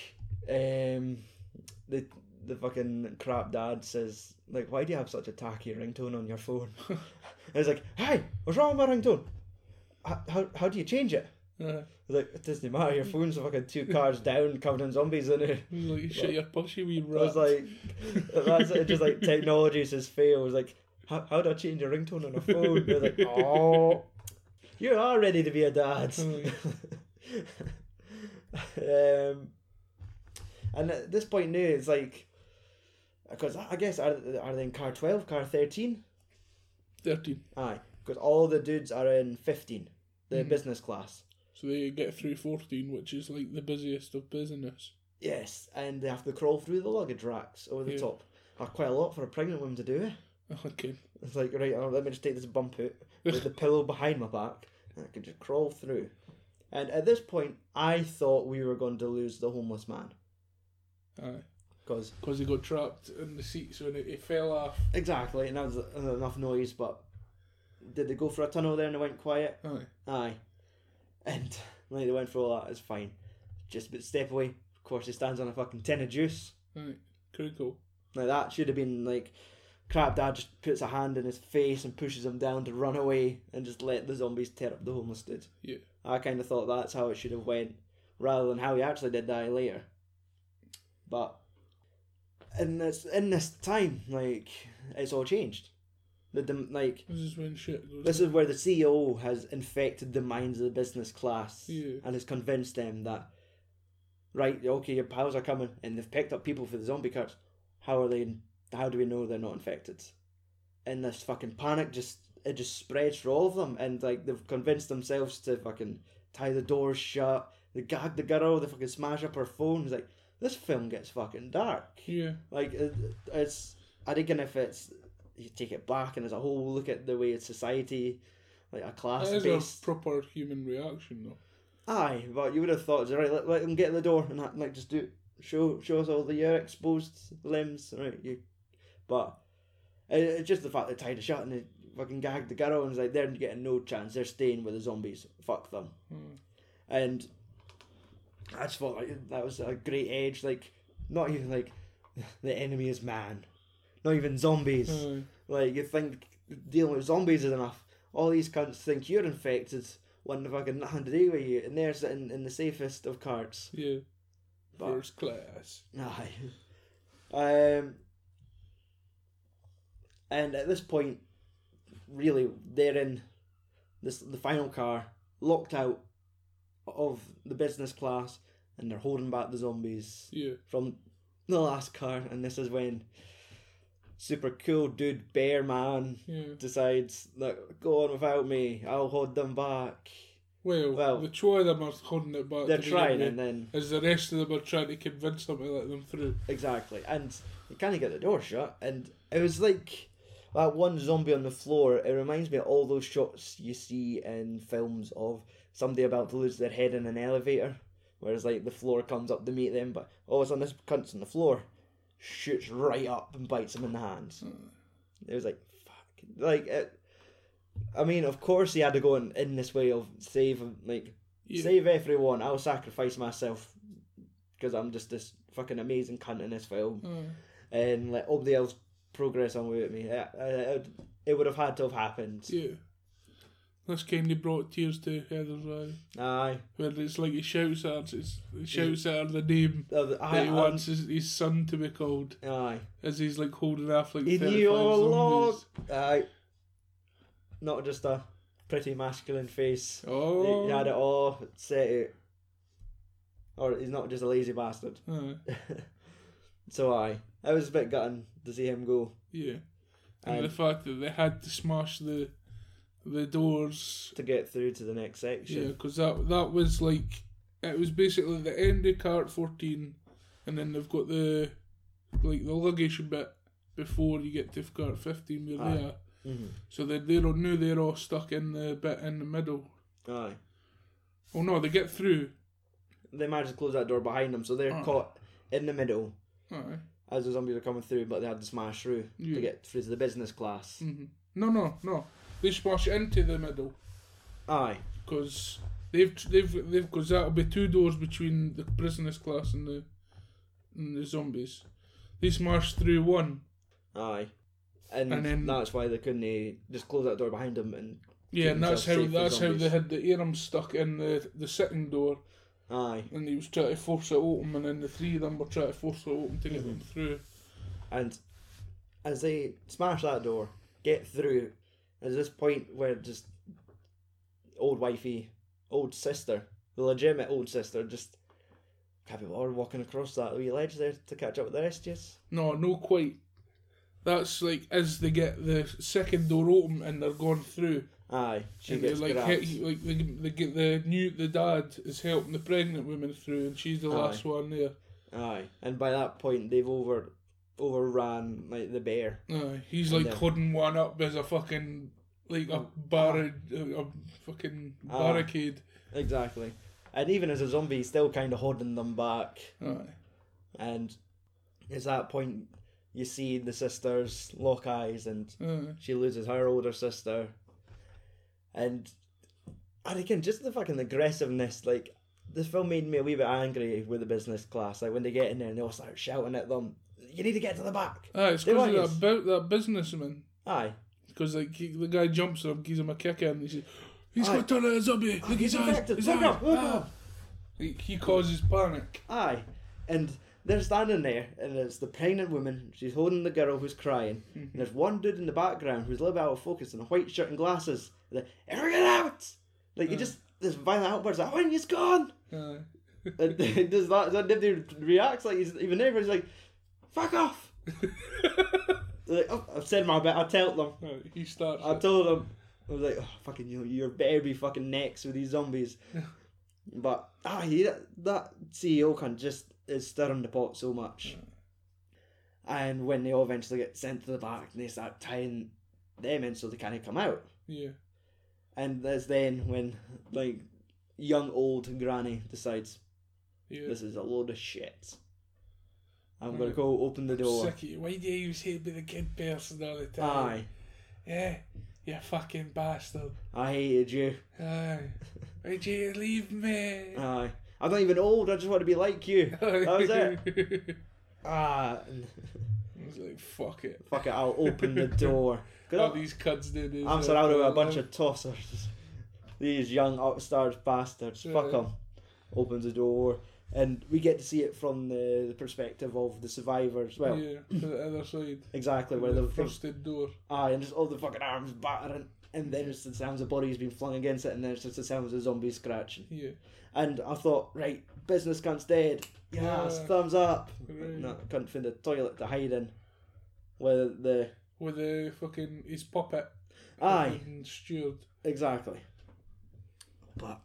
um, the the fucking crap dad says, like, why do you have such a tacky ringtone on your phone? And it's like, hey, what's wrong with my ringtone? How, how, how do you change it? Uh, like, it doesn't matter, your phone's fucking two cars down covered in zombies in it. Like, you shut your pushy wee rat. I was like, that's it, just like technology says fail. I was like, how, how do I change a ringtone on a phone? And I was like, oh, you are ready to be a dad. um, and at this point now, it's like, because I guess, are, are they in car twelve, car thirteen? thirteen. Aye, because all the dudes are in fifteen, the mm-hmm. business class. So they get through fourteen, which is like the busiest of business. Yes, and they have to crawl through the luggage racks over the yeah. top. Are quite a lot for a pregnant woman to do. Okay. It's like, right, let me just take this bump out with the pillow behind my back, and I can just crawl through. And at this point, I thought we were going to lose the homeless man. Aye. Because he got trapped in the seats when it, it fell off. Exactly, and that was enough noise, but did they go for a tunnel there and it went quiet? Aye. Aye. And like, they went for all that, it's fine. Just a bit step away. Of course, he stands on a fucking tin of juice. Right, critical. Now that should have been like, crap dad just puts a hand in his face and pushes him down to run away and just let the zombies tear up the homeless dude. Yeah. I kind of thought that's how it should have went, rather than how he actually did die later. But in this in this time, like, it's all changed. The dem- like this is when shit goes This on. Is where the C E O has infected the minds of the business class yeah. and has convinced them that, right, okay, your pals are coming and they've picked up people for the zombie carts. How are they? How do we know they're not infected? And this fucking panic just it just spreads for all of them, and like they've convinced themselves to fucking tie the doors shut. They gag the girl. They fucking smash up her phone. It's like, this film gets fucking dark. Yeah, like it, it's I reckon if it's. You take it back, and as a whole, look at the way it's society, like a class-based. That is a proper human reaction, though. Aye, but you would have thought, right, let, let them get in the door, and that, like, just do show show us all the your exposed limbs, right? You, but it, it's just the fact they tied it shut and they fucking gagged the girl, and it's like they're getting no chance. They're staying with the zombies. Fuck them. Hmm. And I just thought like, that was a great edge. Like, not even like the enemy is man. Not even zombies. Mm. Like, you think dealing with zombies is enough. All these cunts think you're infected, wanting fucking nothing to do with you, and they're sitting in the safest of carts. Yeah. But, first class. Aye. Um, and at this point, really, they're in this the final car, locked out of the business class, and they're holding back the zombies yeah. from the last car, and this is when super cool dude bear man yeah. decides that, go on without me, I'll hold them back. Well, well the two of them are holding it back. They're trying, and then as the rest of them are trying to convince them to let them through. Exactly, and you kind of get the door shut, and it was like that one zombie on the floor. It reminds me of all those shots you see in films of somebody about to lose their head in an elevator, whereas like the floor comes up to meet them, but all of a sudden this cunt's on the floor, shoots right up and bites him in the hands. Mm. It was like, fuck. Like, it, I mean, of course he had to go in, in this way of save, like, yeah. save everyone, I'll sacrifice myself because I'm just this fucking amazing cunt in this film. Mm. And let everybody else progress on with me. It, it, it would have had to have happened. Yeah. This kind of brought tears to Heather's eye. Aye. Where it's like he shouts at her, he shouts at her the name uh, the, I, that he um, wants his, his son to be called. Aye. As he's like holding off like in your log. Aye. Not just a pretty masculine face. Oh. He had it all set out. Or he's not just a lazy bastard. Aye. So aye. I was a bit gutting to see him go. Yeah. And um, the fact that they had to smash the the doors to get through to the next section. Yeah, because that, that was like, it was basically the end of cart fourteen, and then they've got the like the luggage bit before you get to cart fifteen. You're aye. There, mm-hmm. So they're they're now they're all stuck in the bit in the middle. Aye. Oh no, they get through. They managed to close that door behind them, so they're aye. Caught in the middle. Aye. As the zombies are coming through, but they had to smash through yeah. to get through to the business class. Mm-hmm. No, no, no. They smash into the middle. Aye. Because they've, they've, they've, cause that'll be two doors between the business class and the and the zombies. They smash through one. Aye. And, and then, that's why they couldn't just close that door behind them and. Yeah, and that's how that's how they had the Aram stuck in the the sitting door. Aye. And he was trying to force it open, and then the three of them were trying to force it open to get mm-hmm. them through. And as they smash that door, get through, there's this point where just old wifey, old sister, the legitimate old sister, just can't be bothered walking across that wee ledge there to catch up with the rest of us. No, no quite. That's like as they get the second door open and they're gone through. Aye, she and gets like, hit, like they, they get the new the dad is helping the pregnant woman through, and she's the aye. Last one there. Aye, and by that point they've over overran like the bear. Aye, he's and like then, holding one up as a fucking like a barri- a, a fucking aye. barricade. Exactly, and even as a zombie, he's still kind of holding them back. Aye, and it's that point you see the sisters lock eyes, and aye. She loses her older sister. And, and again, just the fucking aggressiveness, like, the film made me a wee bit angry with the business class. Like, when they get in there and they all start shouting at them, you need to get to the back. Aye, it's because of that, about that businessman. Aye. Because, like, he, the guy jumps up, gives him a kick and he says, he's got turned into a zombie, look, he's infected, look up, look up. He causes panic. Aye. And they're standing there, and it's the pregnant woman, she's holding the girl who's crying, mm-hmm. and there's one dude in the background who's a little bit out of focus in a white shirt and glasses. Like, ever get out! Like, you uh. just, this violent outburst, like, when he's gone! Uh. And does that, that nobody reacts, like, he's even there, he's like, fuck off! Like, oh, I've said my bit, I tell them. Uh, he starts I it. told them, I was like, oh, fucking, you, you're better be fucking next with these zombies. But, ah, he, that, that C E O can just, is stirring the pot so much. Yeah. And when they all eventually get sent to the back, they start tying them in so they can't come out. Yeah. And that's then when, like, young old granny decides, yeah. this is a load of shit. I'm right. going to go open the door. Sick of you. Why do you say be the kid person all the time? Aye. Yeah, you fucking bastard. I hated you. Aye. Why'd you leave me? Aye. I'm not even old, I just want to be like you. That was it. Ah. I was like, fuck it. Fuck it, I'll open the door. All these cuds do this. I'm surrounded with a bunch of tossers. These young upstart bastards. Sure. Fuck them. Opens the door. And we get to see it from the, the perspective of the survivors. Well, yeah, to the other side. Exactly. Where the, the frosted door. Aye, and just all the fucking arms battering. And then it's the sounds of bodies being flung against it, and then it's just the sounds of zombies scratching. Yeah. And I thought, right, business cunt's dead. Yes, yeah. Thumbs up. Right. No, I couldn't find a toilet to hide in. With the... With the fucking... his puppet. Aye. Steward. Exactly. But,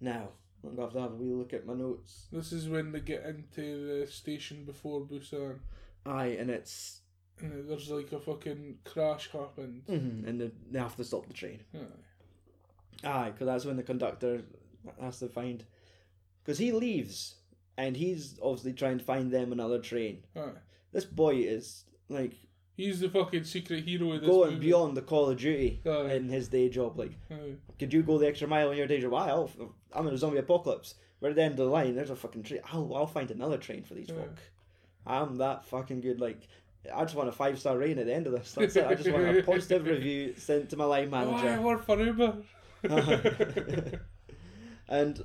now, I'm going to have to have a wee look at my notes. This is when they get into the station before Busan. Aye, and it's... And there's like a fucking crash happened. Mm-hmm. And they, they have to stop the train. Aye, because that's when the conductor has to find Because he leaves, and he's obviously trying to find them another train. Right. This boy is, like... He's the fucking secret hero in this going movie. Beyond the Call of Duty uh, in his day job. Like, uh, could you go the extra mile in your day job? Why? I'll, I'm in a zombie apocalypse. We're at the end of the line. There's a fucking train. I'll, I'll find another train for these uh, folk. I'm that fucking good. Like, I just want a five-star rating at the end of this. That's it. I just want a positive review sent to my line manager. Oh, I work for Uber. And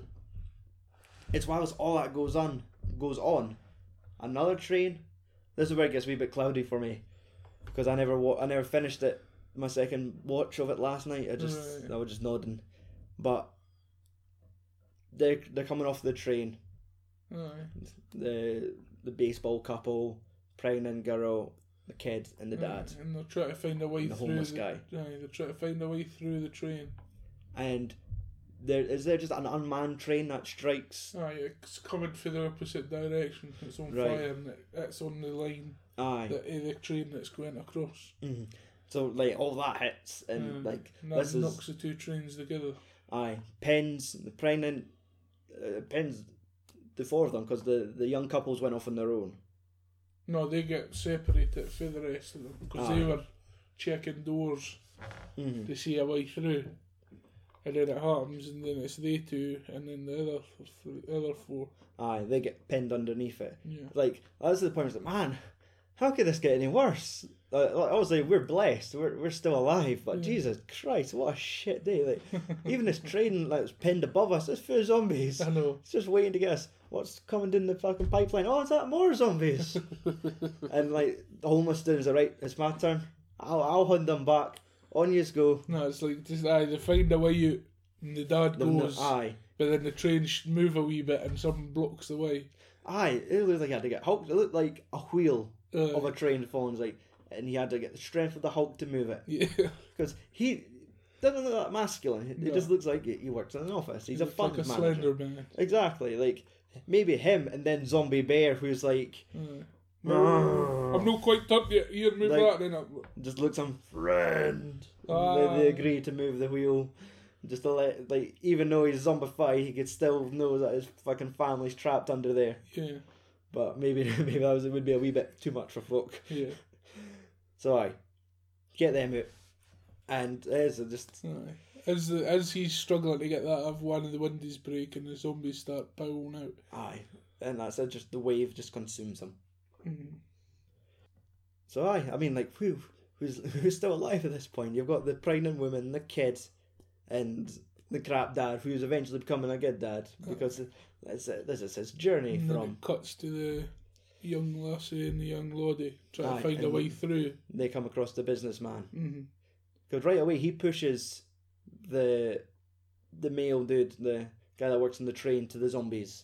it's whilst all that goes on, goes on, another train. This is where it gets a wee bit cloudy for me, because I never wa- I never finished it. My second watch of it last night, I just right. I was just nodding. But they're they're coming off the train. Right. The the baseball couple, pregnant girl, the kid, and the dad. Right. And they're trying to find a way the through. Homeless the homeless guy. Right, they're trying to find a way through the train. And there is there just an unmanned train that strikes. Aye, it's coming from the opposite direction. It's on right. fire, and it, it's on the line. Aye. The, the train that's going across. Mm-hmm. So, like, all that hits, and, mm. like, and this knocks is, the two trains together. Aye. Pens, the pregnant, uh, pens the four of them, because the, the young couples went off on their own. No, they get separated from the rest of them, because they were checking doors mm-hmm. to see a way through. And then it happens, and then it's they two, and then the other three, other four. Aye, they get pinned underneath it. Yeah. Like, that's the point, I was like, man... How could this get any worse? Like, obviously, we're blessed. We're we're still alive. But yeah. Jesus Christ, what a shit day! Like, even this train that's like, pinned above us, it's full of zombies. I know. It's just waiting to get us. What's coming down the fucking pipeline? Oh, is that more zombies? And like the homeless dudes are right. It's my turn. I'll I'll hunt them back. On you go. No, it's like just aye. They find a way out, and the dad the, goes. No, aye. But then the train move a wee bit, and something blocks the way. Aye, it looked like I had to get hulked. It looked like a wheel. Uh, of a train falling, like, and he had to get the strength of the Hulk to move it. Yeah, because he doesn't look that masculine. He no. just looks like he works in an office. He's he a fun like manager. Man. Exactly, like maybe him, and then Zombie Bear, who's like, uh, I'm not quite done yet. Here, move like, that, then I'll... just looks him friend. Ah. They, they agree to move the wheel. Just to let, like, even though he's zombified, he could still know that his fucking family's trapped under there. Yeah. But maybe maybe that was, it would be a wee bit too much for folk. Yeah. So I get them out, and there's just aye. as the, as he's struggling to get that off, one of the windows break and the zombies start piling out. Aye, and that's it. Just the wave just consumes them. Mm-hmm. So aye, I mean, like, whew, who's who's still alive at this point? You've got the pregnant woman, the kid, and the crap dad, who's eventually becoming a good dad because. Oh. That's it. This is his journey and from. It cuts to the young lassie and the young lady trying aye, to find a way through. They come across the businessman because mm-hmm. right away he pushes the the male dude, the guy that works on the train, to the zombies.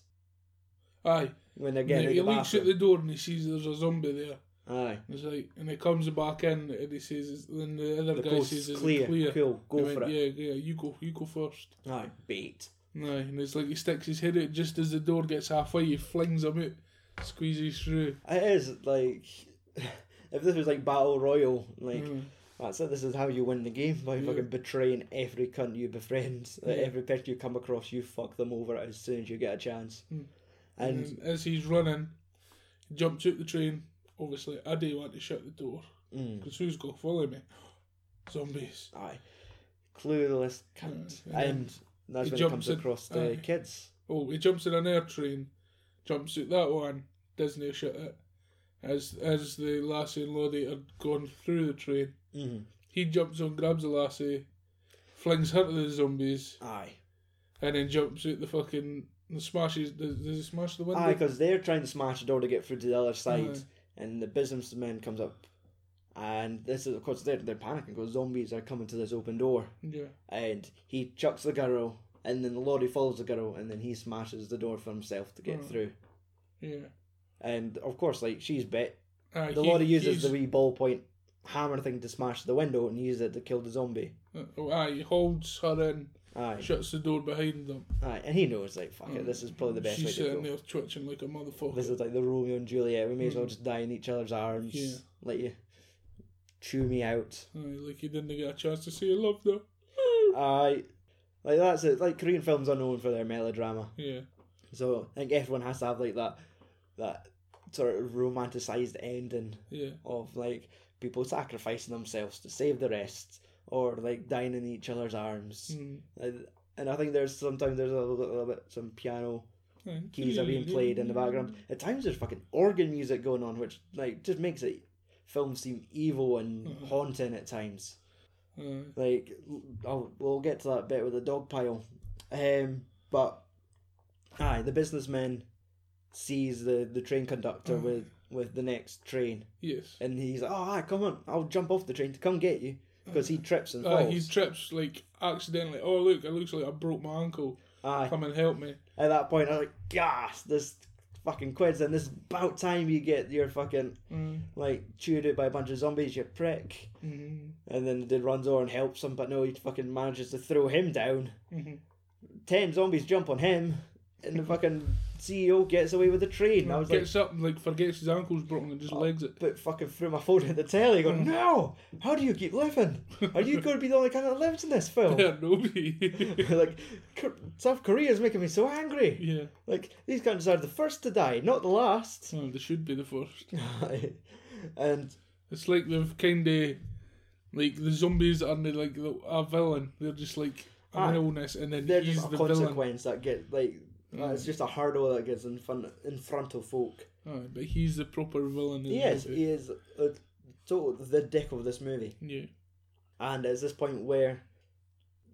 Aye. When they're getting, he leaks at the door and he sees there's a zombie there. Aye. It's like, and he comes back in and he says, then the other the guy says, "It's clear, clear. Cool, go he for went, it." Yeah, yeah. You go, you go first. Aye, bait. No, and it's like he sticks his head out just as the door gets halfway, he flings him out, squeezes through. It is, like, if this was like Battle Royal, like, mm. that's it, this is how you win the game, by yeah. fucking betraying every cunt you befriend, yeah. every person you come across, you fuck them over as soon as you get a chance. Mm. And, and as he's running, he jumps out the train, obviously, I do want to shut the door, because mm. who's going to follow me? Zombies. Aye. Clueless cunt. Yeah. And... That's he when jumps he comes in, across the uh, kids. Oh, he jumps in an air train, jumps out that one, Disney shit it. As as the lassie and Lodi are going through the train, mm-hmm. he jumps on, grabs the lassie, flings her to the zombies. Aye. And then jumps out the fucking... And smashes... Does, does he smash the window? Aye, because they're trying to smash the door to get through to the other side. Aye. And the businessman comes up. And this is, of course, they're, they're panicking because zombies are coming to this open door. Yeah. And he chucks the girl, and then the lorry follows the girl, and then he smashes the door for himself to get right. through. Yeah. And, of course, like, she's bit. Uh, the he, lorry uses he's... the wee ballpoint hammer thing to smash the window and uses it to kill the zombie. Uh, oh, aye, he holds her in, aye. Shuts the door behind them. Aye, and he knows, like, fuck uh, it, this is probably the best way to go. She's sitting there twitching like a motherfucker. This is like the Romeo and Juliet, we may mm. as well just die in each other's arms. Yeah. Let you... chew me out. Aye, like you didn't get a chance to say you loved her. Aye. Like that's it. Like Korean films are known for their melodrama. Yeah. So I think everyone has to have like that that sort of romanticized ending yeah. of like people sacrificing themselves to save the rest, or like dying in each other's arms. Mm. And, and I think there's sometimes there's a little, little bit some piano yeah. keys yeah, are being played yeah, in the background. Yeah. At times there's fucking organ music going on, which like just makes it film seem evil and uh-huh. haunting at times. Uh-huh. Like I'll, we'll get to that bit with the dog pile, um, but aye, the businessman sees the, the train conductor uh-huh. with, with the next train. Yes, and he's like, oh, aye, come on, I'll jump off the train to come get you. Because he trips and falls. Uh, he trips, like, accidentally. Oh, look, it looks like I broke my ankle. Aye. Come and help me. At that point, I was like, gas, this fucking quids, and this is about time you get your fucking, mm. like, chewed out by a bunch of zombies, you prick. Mm-hmm. And then the dude runs over and helps him, but no, he fucking manages to throw him down. Mm-hmm. Ten zombies jump on him, and the fucking C E O gets away with the train. Mm, I was gets like, up and like, forgets his ankle's broken and just oh, legs it. But fucking threw my phone at the telly going, mm. no! How do you keep living? Are you going to be the only guy that lives in this film? Yeah, nobody. Like, South Korea is making me so angry. Yeah. Like, these guys are the first to die, not the last. Mm, they should be the first. And it's like they've kind of, like, the zombies are the, like a villain. They're just like an illness, and then they're just a the consequence villain. That gets, like, Mm. It's just a hurdle that gets in front in front of folk. Oh, but he's the proper villain. In yes, the he is a, so the dick of this movie. Yeah, and it's this point where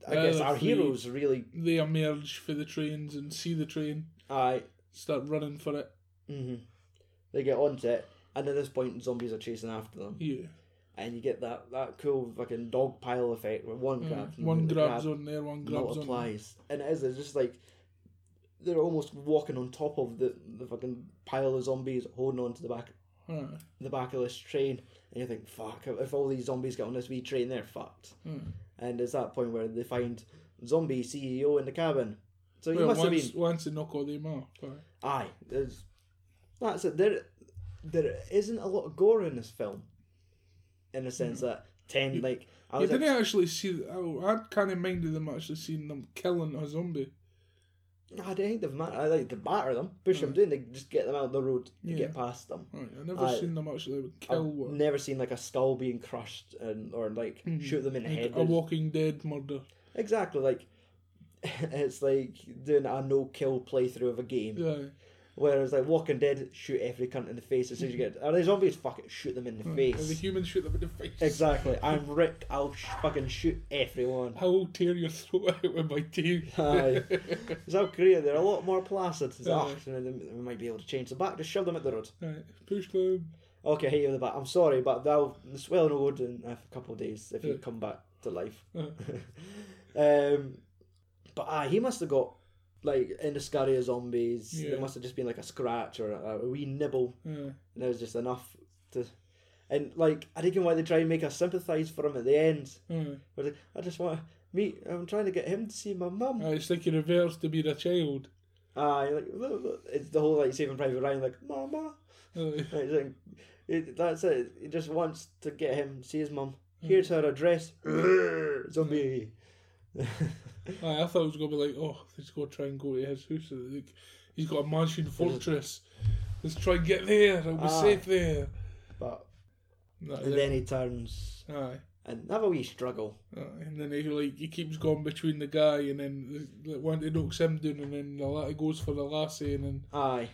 I yeah, guess our they, heroes really they emerge for the trains and see the train. Aye, start running for it. Mhm. They get onto it, and at this point, zombies are chasing after them. Yeah. And you get that, that cool fucking dog pile effect where one mm. grabs, one grabs grab, on there, one grabs multiplies. on multiplies, and it is it's just like. They're almost walking on top of the, the fucking pile of zombies, holding on to the back, mm. the back of this train, and you think, "Fuck! If all these zombies get on this wee train, they're fucked." Mm. And it's that point where they find zombie C E O in the cabin. So he well, must once, have been once they knock all them off. Aye, there's, that's it. There, there isn't a lot of gore in this film, in the sense mm. that ten you, like I was you didn't ex- actually see. Oh, I kind of minded them actually seeing them killing a zombie. I don't think they've mat- I like to batter them, push right. them down, they just get them out of the road to yeah. get past them. Right. I've never I, seen them actually kill I've one. Never seen like a skull being crushed and or like mm-hmm. shoot them in the like head. A Walking Dead murder. Exactly, like it's like doing a no kill playthrough of a game. Yeah. Whereas like Walking Dead, shoot every cunt in the face as soon as you get. Are they zombies? Fuck it, shoot them in the right. face. Are the humans shoot them in the face? Exactly. I'm Rick. I'll sh- fucking shoot everyone. I'll tear your throat out with my teeth. Aye. South Korea, they're a lot more placid. It's like, oh, we might be able to change the back. Just shove them at the road. Right, push them. Okay, hit you in the back. I'm sorry, but they'll swell in the wood in a couple of days if yeah. you come back to life. Uh-huh. um, but aye, he must have got. Like in the scurry of zombies, yeah. there must have just been like a scratch or a, a wee nibble, yeah. and it was just enough to. And like, I reckon why they try and make us sympathise for him at the end. Mm. Like, I just want to meet. I'm trying to get him to see my mum. Uh, it's like you reverse to be the child. Aye, uh, like look, look. It's the whole like Saving Private Ryan, like Mama. Oh, yeah. Like, like, it, that's it. He just wants to get him to see his mum. Mm. Here's her address. Zombie. I thought it was going to be like, oh, he's going to try and go to his house. Like, he's got a mansion fortress. Let's try and get there. I'll be ah, safe there. But and it. Then he turns. Aye. And have a wee struggle. Aye. And then he like he keeps going between the guy, and then like, one he knocks him down, and then the la- he goes for the lassie, and then aye.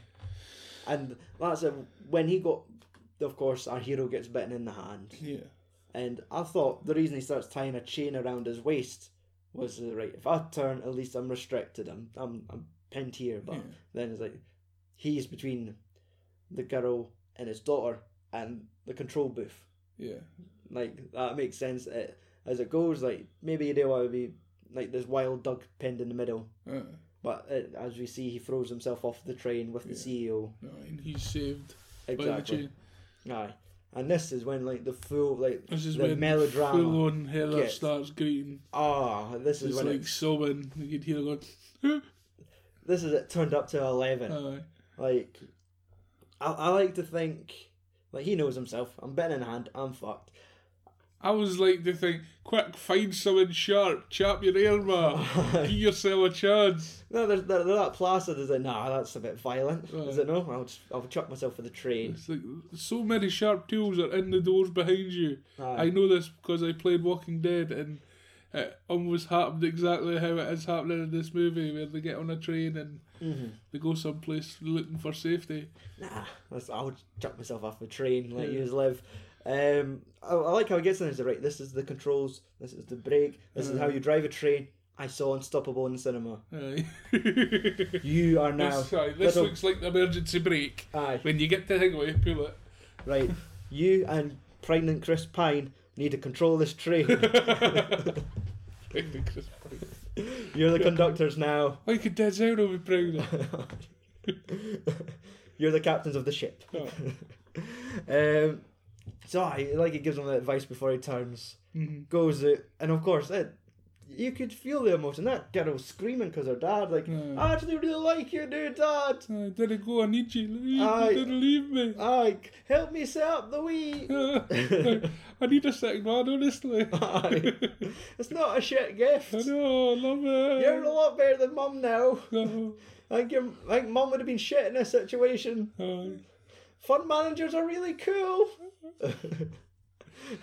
And that's it. When he got, of course, our hero gets bitten in the hand. Yeah. And I thought the reason he starts tying a chain around his waist. Was it right? If I turn, at least I'm restricted. I'm I'm, I'm pinned here. But yeah. then it's like he's between the girl and his daughter and the control booth. Yeah, like that makes sense. It, as it goes, like maybe you know I would be like this wild duck pinned in the middle. Uh, but it, as we see, he throws himself off the train with yeah. the C E O. No, and he's saved exactly. by the chain. Aye. And this is when like the full like this is the when melodrama full on Heather gets. Starts greeting. Ah, oh, this is it's when like it... sobbing. You could hear her going. This is it turned up to eleven. Aye. Like, I I like to think like he knows himself. I'm betting in hand. I'm fucked. I was like to think, quick, find someone sharp, chap your ear, man. Give yourself a chance. No, they're, they're, they're that placid. Is it? Nah, that's a bit violent. Right. Is it? No, I'll just, I'll chuck myself for the train. It's like, so many sharp tools are in the doors behind you. Aye. I know this because I played Walking Dead, and it almost happened exactly how it is happening in this movie, where they get on a train and mm-hmm. they go someplace looking for safety. Nah, that's, I'll chuck myself off the train, let yeah. you live. Um, I, I like how it gets things right. This is the controls. This is the brake. This mm. is how you drive a train. I saw Unstoppable in the cinema. Aye. You are now. This, sorry, this little... looks like the emergency brake. Aye. When you get to Higway, pull it. Right. You and Pregnant Chris Pine need to control this train. Pregnant Chris Pine. You're the conductors now. I could dead out over pregnant. You're the captains of the ship. Oh. um. So I like it gives him that advice before he turns, mm-hmm. goes out, and of course it, you could feel the emotion. That girl screaming because her dad, like, yeah. I actually really like you, dude, Dad. I didn't go. I need you. Leave. I, you didn't leave me. I help me set up the Wii. I need a second man, honestly. Aye. It's not a shit gift. I know. I love it. You're a lot better than Mum now. No. I think your, I think Mum would have been shit in this situation. Aye. Fund managers are really cool.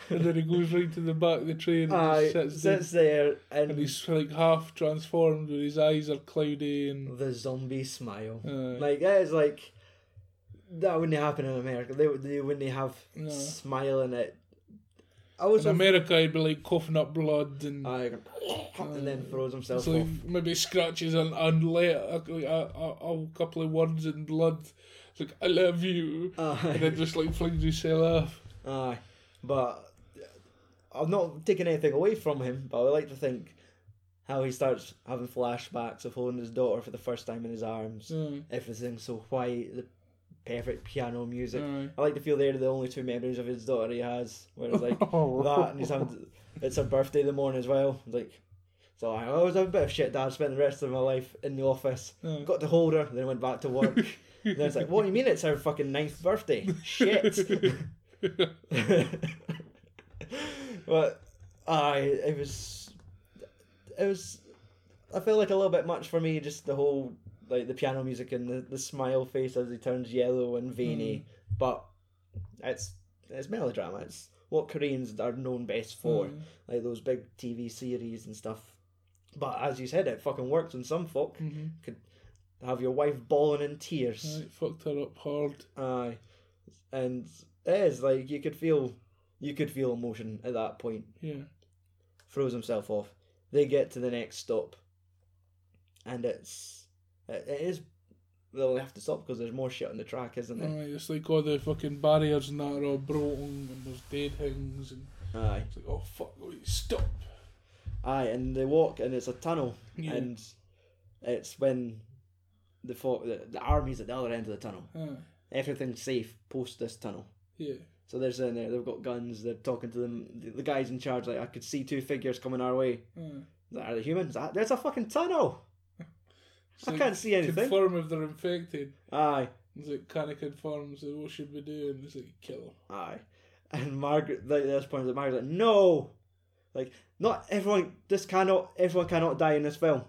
And then he goes right to the back of the train and Aye, sits, sits there, and, and he's like half transformed, where his eyes are cloudy and the zombie smile. Aye. Like that is like that wouldn't happen in America. They they wouldn't have no. smile in it. I was in America, he'd be like coughing up blood and Aye, and then throws himself so off. Maybe scratches and and like a, a, a couple of words in blood. It's like, I love you. Aye. And then just like flings himself off. Aye. But I'm not taking anything away from him, but I like to think how he starts having flashbacks of holding his daughter for the first time in his arms. Aye. Everything's so white, the perfect piano music. Aye. I like to feel they're the only two memories of his daughter he has, where it's like that, and he's having to, it's her birthday in the morning as well. Like, so I was a bit of shit, Dad. Spent the rest of my life in the office. Aye. Got to hold her, then went back to work. And then it's like, what do you mean it's her fucking ninth birthday? Shit. But I, it was, it was, I feel like a little bit much for me, just the whole, like the piano music and the, the smile face as he turns yellow and veiny. Mm. But it's, it's melodrama. It's what Koreans are known best for, mm. like those big T V series and stuff. But as you said, it fucking works on some folk. Mm-hmm. Could have your wife bawling in tears. Right, fucked her up hard. Aye. And it is, like, you could feel you could feel emotion at that point. Yeah. Throws himself off. They get to the next stop. And it's... It, it is... They'll have to stop because there's more shit on the track, isn't it? Aye, it's like all the fucking barriers and that are all broken and there's dead things and... Aye. It's like, oh, fuck, wait, stop. Aye, and they walk and it's a tunnel. Yeah. And it's when... The, fo- the the army's at the other end of the tunnel. Aye. Everything's safe post this tunnel. Yeah. So they're sitting there. They've got guns. They're talking to them. The, the guys in charge, like, I could see two figures coming our way. Aye. That are the humans. That there's a fucking tunnel. So I can't see anything. Confirm if they're infected. Aye. It's like, kind of confirms. So what should we do? And it's like, kill them. Aye. And Margaret, like, at this point, that Margaret's like, no, like not everyone. This cannot. Everyone cannot die in this film.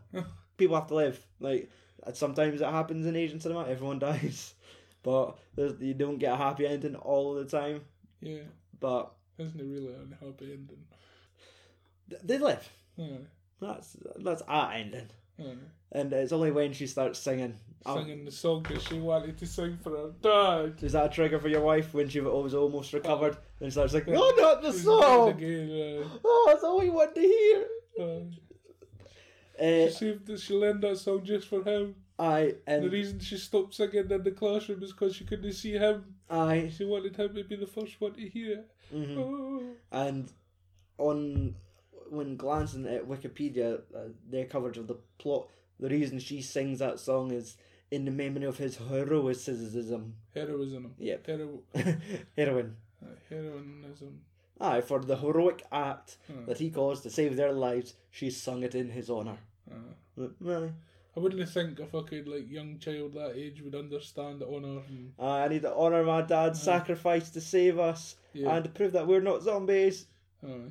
People have to live. Like. Sometimes it happens in Asian cinema, everyone dies, but you don't get a happy ending all the time. Yeah, but isn't it really an unhappy ending? They live. Yeah. That's that's our ending. Yeah. And it's only when she starts singing, singing um, the song that she wanted to sing for her dad. Is that a trigger for your wife when she was almost recovered? Oh. Then starts like, oh, not the song. Again, uh... Oh, that's all we want to hear. Oh. Uh, she saved that she learned that song just for him. Aye, and the reason she stopped singing in the classroom is because she couldn't see him. Aye, she wanted him to be the first one to hear. Mm-hmm. Oh. And on when glancing at Wikipedia, uh, their coverage of the plot, the reason she sings that song is in the memory of his heroism. Heroism. Yeah. Hero- Heroin. Uh, heroinism. Aye, for the heroic act oh. that he caused to save their lives, she sung it in his honour. Oh. Really? I wouldn't think a fucking like young child that age would understand honour. And... Uh, I need to honour my dad's oh. sacrifice to save us yeah. and to prove that we're not zombies. Right.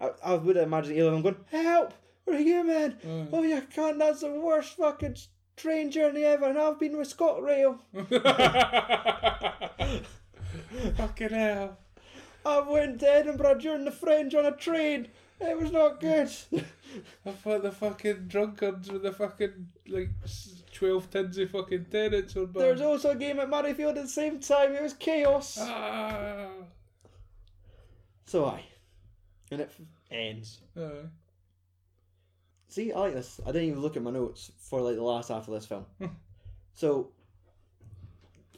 I, I would imagine Elon going, help! We're human! Right. Oh, you can't, that's the worst fucking train journey ever, and I've been with ScotRail. Fucking hell. I went to Edinburgh during the Fringe on a train. It was not good. I thought the fucking drunkards with the fucking, like, twelve tins of fucking tenants on board. There was also a game at Murrayfield at the same time. It was chaos. Ah. So aye. And it ends. Aye. See, I like this. I didn't even look at my notes for, like, the last half of this film. So,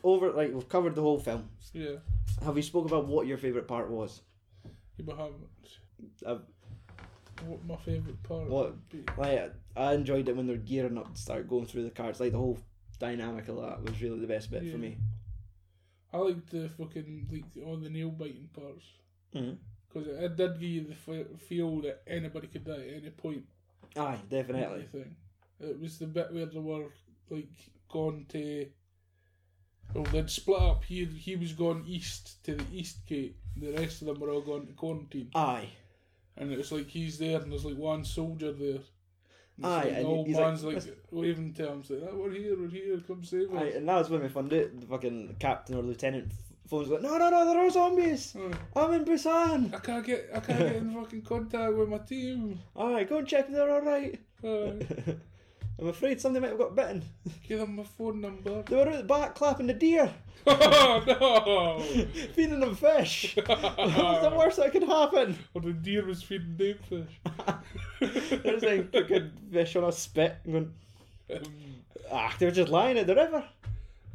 over, like, we've covered the whole film. Yeah. Have you spoke about what your favourite part was? Yeah, but I haven't. I've, what my favourite part what, would be? Like, I enjoyed it when they're gearing up to start going through the cars. Like, the whole dynamic of that was really the best bit yeah. for me. I liked the fucking, like, all the nail-biting parts. Mm-hmm. Because it, it did give you the f- feel that anybody could die at any point. Aye, definitely. It was the bit where they were like gone to. Well, they'd split up. He he was gone east to the East Gate. The rest of them were all gone to quarantine. Aye. And it's like he's there, and there's like one soldier there. And aye, like, and old he's man's like, like waving to him, like, "We're here, we're here, come save us." Aye, and that was when we found it. The fucking captain or lieutenant phones like, "No, no, no, they're all zombies. Aye. I'm in Busan. I can't get, I can't get in fucking contact with my team." Aye, go and check if they're all right. Aye. I'm afraid somebody might have got bitten. Give them my phone number. They were out the back clapping the deer. Oh, no! Feeding them fish. That was the worst that could happen. Or the deer was feeding them fish. There's like fucking fish on a spit. And going, um, ah, they were just lying at the river.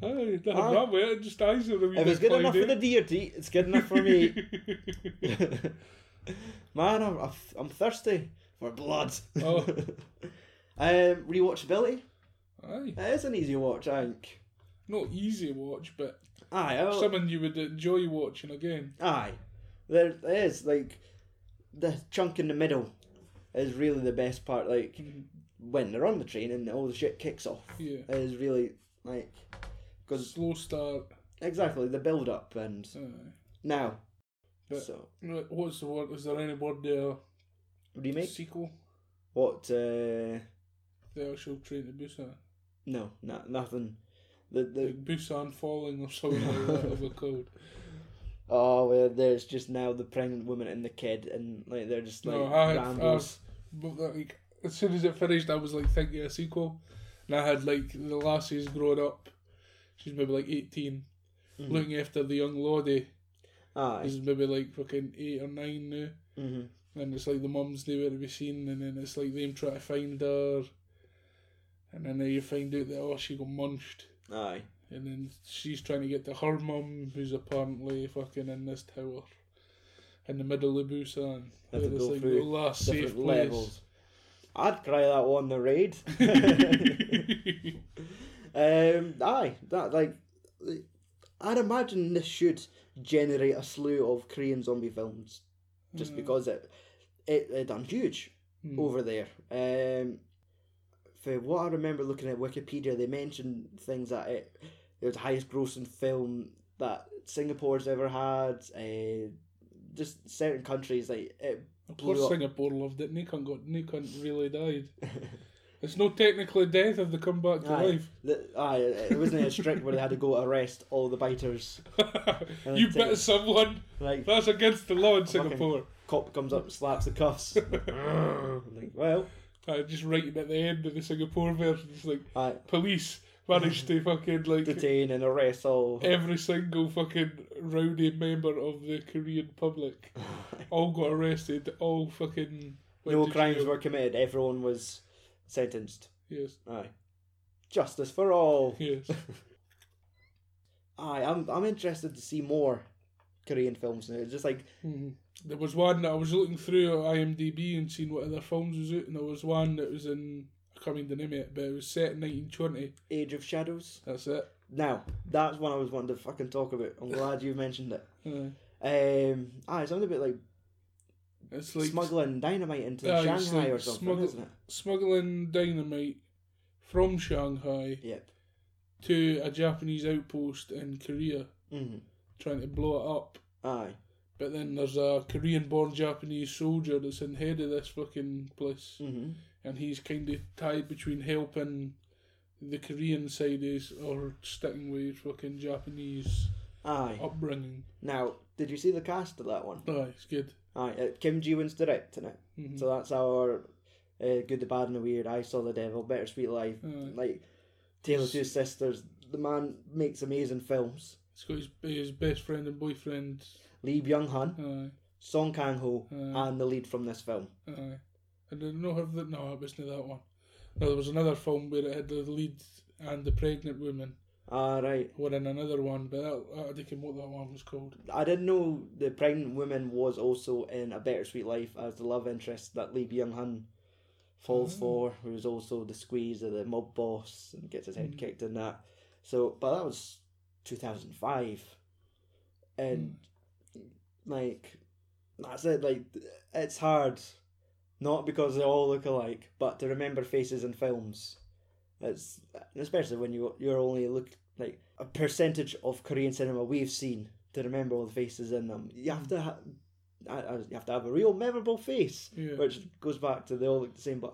Aye, nothing ah, wrong with it. Just eyes on them. If it's good enough for the deer to eat, it's good enough for me. Man, I'm, I'm thirsty for blood. Oh. Um, rewatchability. Aye. It is an easy watch, I think. Not easy watch, but aye, well, something you would enjoy watching again. Aye. There is, like, the chunk in the middle is really the best part. Like, mm-hmm. when they're on the train and all the shit kicks off. Yeah. Is really, like... 'cause slow start. Exactly, the build-up and... Aye. Now. But so. What's the word? Is there any word there? Remake? Sequel? What, uh... the actual Train to Busan? No, nah, nothing. The the like Busan Falling or something like that of a code. Oh, well, there's just now the pregnant woman and the kid, and like they're just like no, I had, rambles. I was, like, as soon as it finished, I was like thinking a sequel, and I had like the lassie's grown up. She's maybe like eighteen, mm-hmm. looking after the young lordy. Ah, she's maybe like fucking eight or nine now, mm-hmm. and it's like the mum's nowhere to be seen, and then it's like them trying to find her. And then you find out that, oh, she got munched. Aye. And then she's trying to get to her mum, who's apparently fucking in this tower in the middle of Busan. Have to go like through the last different safe levels. Place. I'd cry that one the raid. um, aye. That, like, I'd imagine this should generate a slew of Korean zombie films. Just mm. because it, it, it done huge mm. over there. Um... What I remember looking at Wikipedia, they mentioned things that it, it was the highest grossing film that Singapore's ever had. Uh, just certain countries, like it of course, blew up. Singapore loved it. Nikon got Nikon really died. It's not technically death if they come back to aye, life. The, aye, it wasn't a strict where they had to go arrest all the biters. You bit it. Someone. Like, that's against the law in Singapore. Cop comes up and slaps the cuffs. Like, well. Uh, just writing at the end of the Singapore version, it's like aye. Police managed to fucking like detain and arrest all every single fucking rowdy member of the Korean public. All got arrested. All fucking no crimes jail. Were committed. Everyone was sentenced. Yes. Aye. Justice for all. Yes. Aye, I'm I'm interested to see more Korean films now. It's just like. Mm-hmm. There was one that I was looking through IMDb and seeing what other films was out, and there was one that was in, I can't remember the name of it, but it was set in nineteen twenty. Age of Shadows. That's it. Now, that's one I was wanting to fucking talk about. I'm glad you mentioned it. Aye. Um, aye, something about like, it's like smuggling dynamite into aye, Shanghai like or something, smugg- isn't it? Smuggling dynamite from Shanghai yep. to a Japanese outpost in Korea, mm-hmm. trying to blow it up. Aye. But then there's a Korean-born Japanese soldier that's in head of this fucking place. Mm-hmm. And he's kind of tied between helping the Korean side is or sticking with his fucking Japanese Aye. upbringing. Now, did you see the cast of that one? Aye, it's good. Aye, uh, Kim Jee-woon's directing it. Mm-hmm. So that's our uh, Good, the Bad and the Weird, I Saw the Devil, Bittersweet Life, Aye. like Tale of Two Sisters. The man makes amazing films. He's got his, his best friend and boyfriend Lee Byung-hun, Aye. Song Kang-Ho, Aye. and the lead from this film. Aye. And I don't have that. No, it wasn't that one. No, there was another film where it had the lead and the pregnant woman. Ah, right. Were in another one, but that, I don't know what that one was called. I didn't know the pregnant woman was also in A Bittersweet Life as the love interest that Lee Byung-hun falls oh. for, who is also the squeeze of the mob boss and gets his head mm. kicked in that. So, but that was two thousand five. And, mm. like, that's it. Like, it's hard. Not because they all look alike, but to remember faces in films. It's, especially when you, you're only look like a percentage of Korean cinema we've seen to remember all the faces in them. You have to, ha- I, I, you have to have a real memorable face, yeah. which goes back to they all look the same. But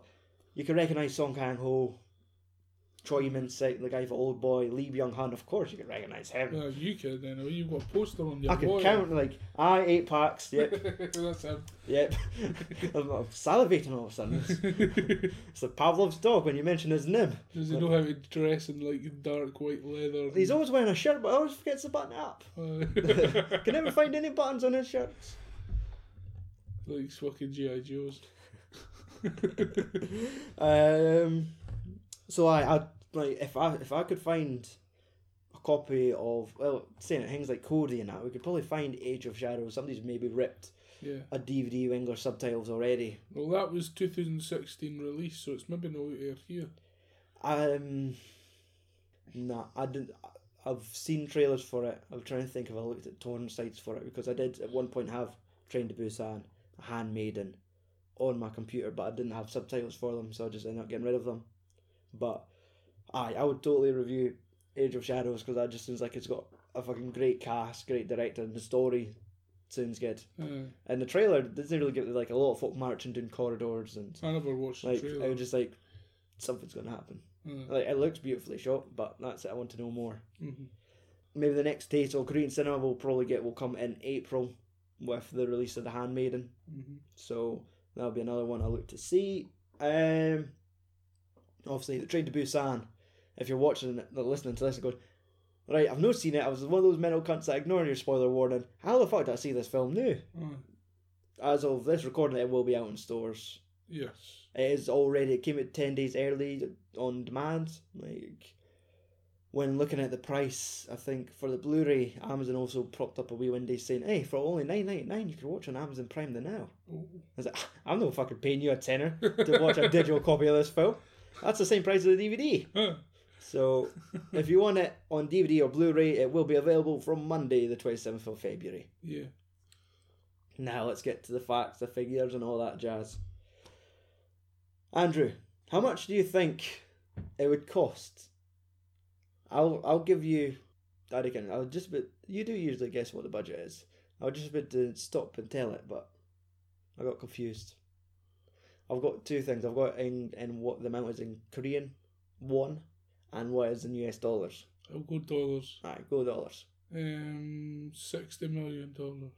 you can recognise Song Kang-ho, Choi Min-sik, the guy for Old Boy, Lee Byung-hun. Of course, you can recognise him. No, you can. You know, you've got a poster on your. I can count like I eight packs. Yep, that's him. Yep, I'm, I'm salivating all of a sudden. It's, it's like Pavlov's dog when you mention his name. Does he know how to dress in like dark white leather? And... He's always wearing a shirt, but always forgets to button it up. Can never find any buttons on his shirts. Like fucking G I Joes. um. So I, I like if I if I could find a copy of well saying it things like Cody and that, we could probably find Age of Shadows. Somebody's maybe ripped yeah. a D V D with English subtitles already. Well, that was two thousand sixteen release, so it's maybe no air here. Um, nah, I didn't. I've seen trailers for it. I'm trying to think if I looked at torrent sites for it because I did at one point have Train to Busan, Handmaiden, on my computer, but I didn't have subtitles for them, so I just ended up getting rid of them. But I I would totally review Age of Shadows because that just seems like it's got a fucking great cast, great director, and the story sounds good. Yeah. And the trailer doesn't really give like a lot of folk marching down corridors and. I never watched like, the trailer. I was just like, something's gonna happen. Yeah. Like it looks beautifully shot, but that's it. I want to know more. Mm-hmm. Maybe the next taste of Korean cinema we'll probably get will come in April with the release of The Handmaiden. Mm-hmm. So that'll be another one I look to see. Um. Obviously, the Train to Busan, if you're watching it, listening to this and going, right, I've not seen it, I was one of those mental cunts that ignored your spoiler warning. How the fuck did I see this film new? Mm. As of this recording, it will be out in stores. Yes. It is already, it came out ten days early on demand. Like, when looking at the price, I think, for the Blu-ray, Amazon also propped up a wee window saying, hey, for only nine ninety-nine you can watch on Amazon Prime the now. Ooh. I was like, I'm not fucking paying you a tenner to watch a digital copy of this film. That's the same price as the D V D. Huh. So, if you want it on D V D or Blu-ray, it will be available from Monday, the twenty-seventh of February. Yeah. Now, let's get to the facts, the figures, and all that jazz. Andrew, how much do you think it would cost? I'll I'll give you... I reckon, I'll just... But you do usually guess what the budget is. I'll just about to stop and tell it, but I got confused. I've got two things. I've got in, in what the amount is in Korean won and what is in U S dollars. I'll go dollars. Alright, go dollars. Um, sixty million dollars.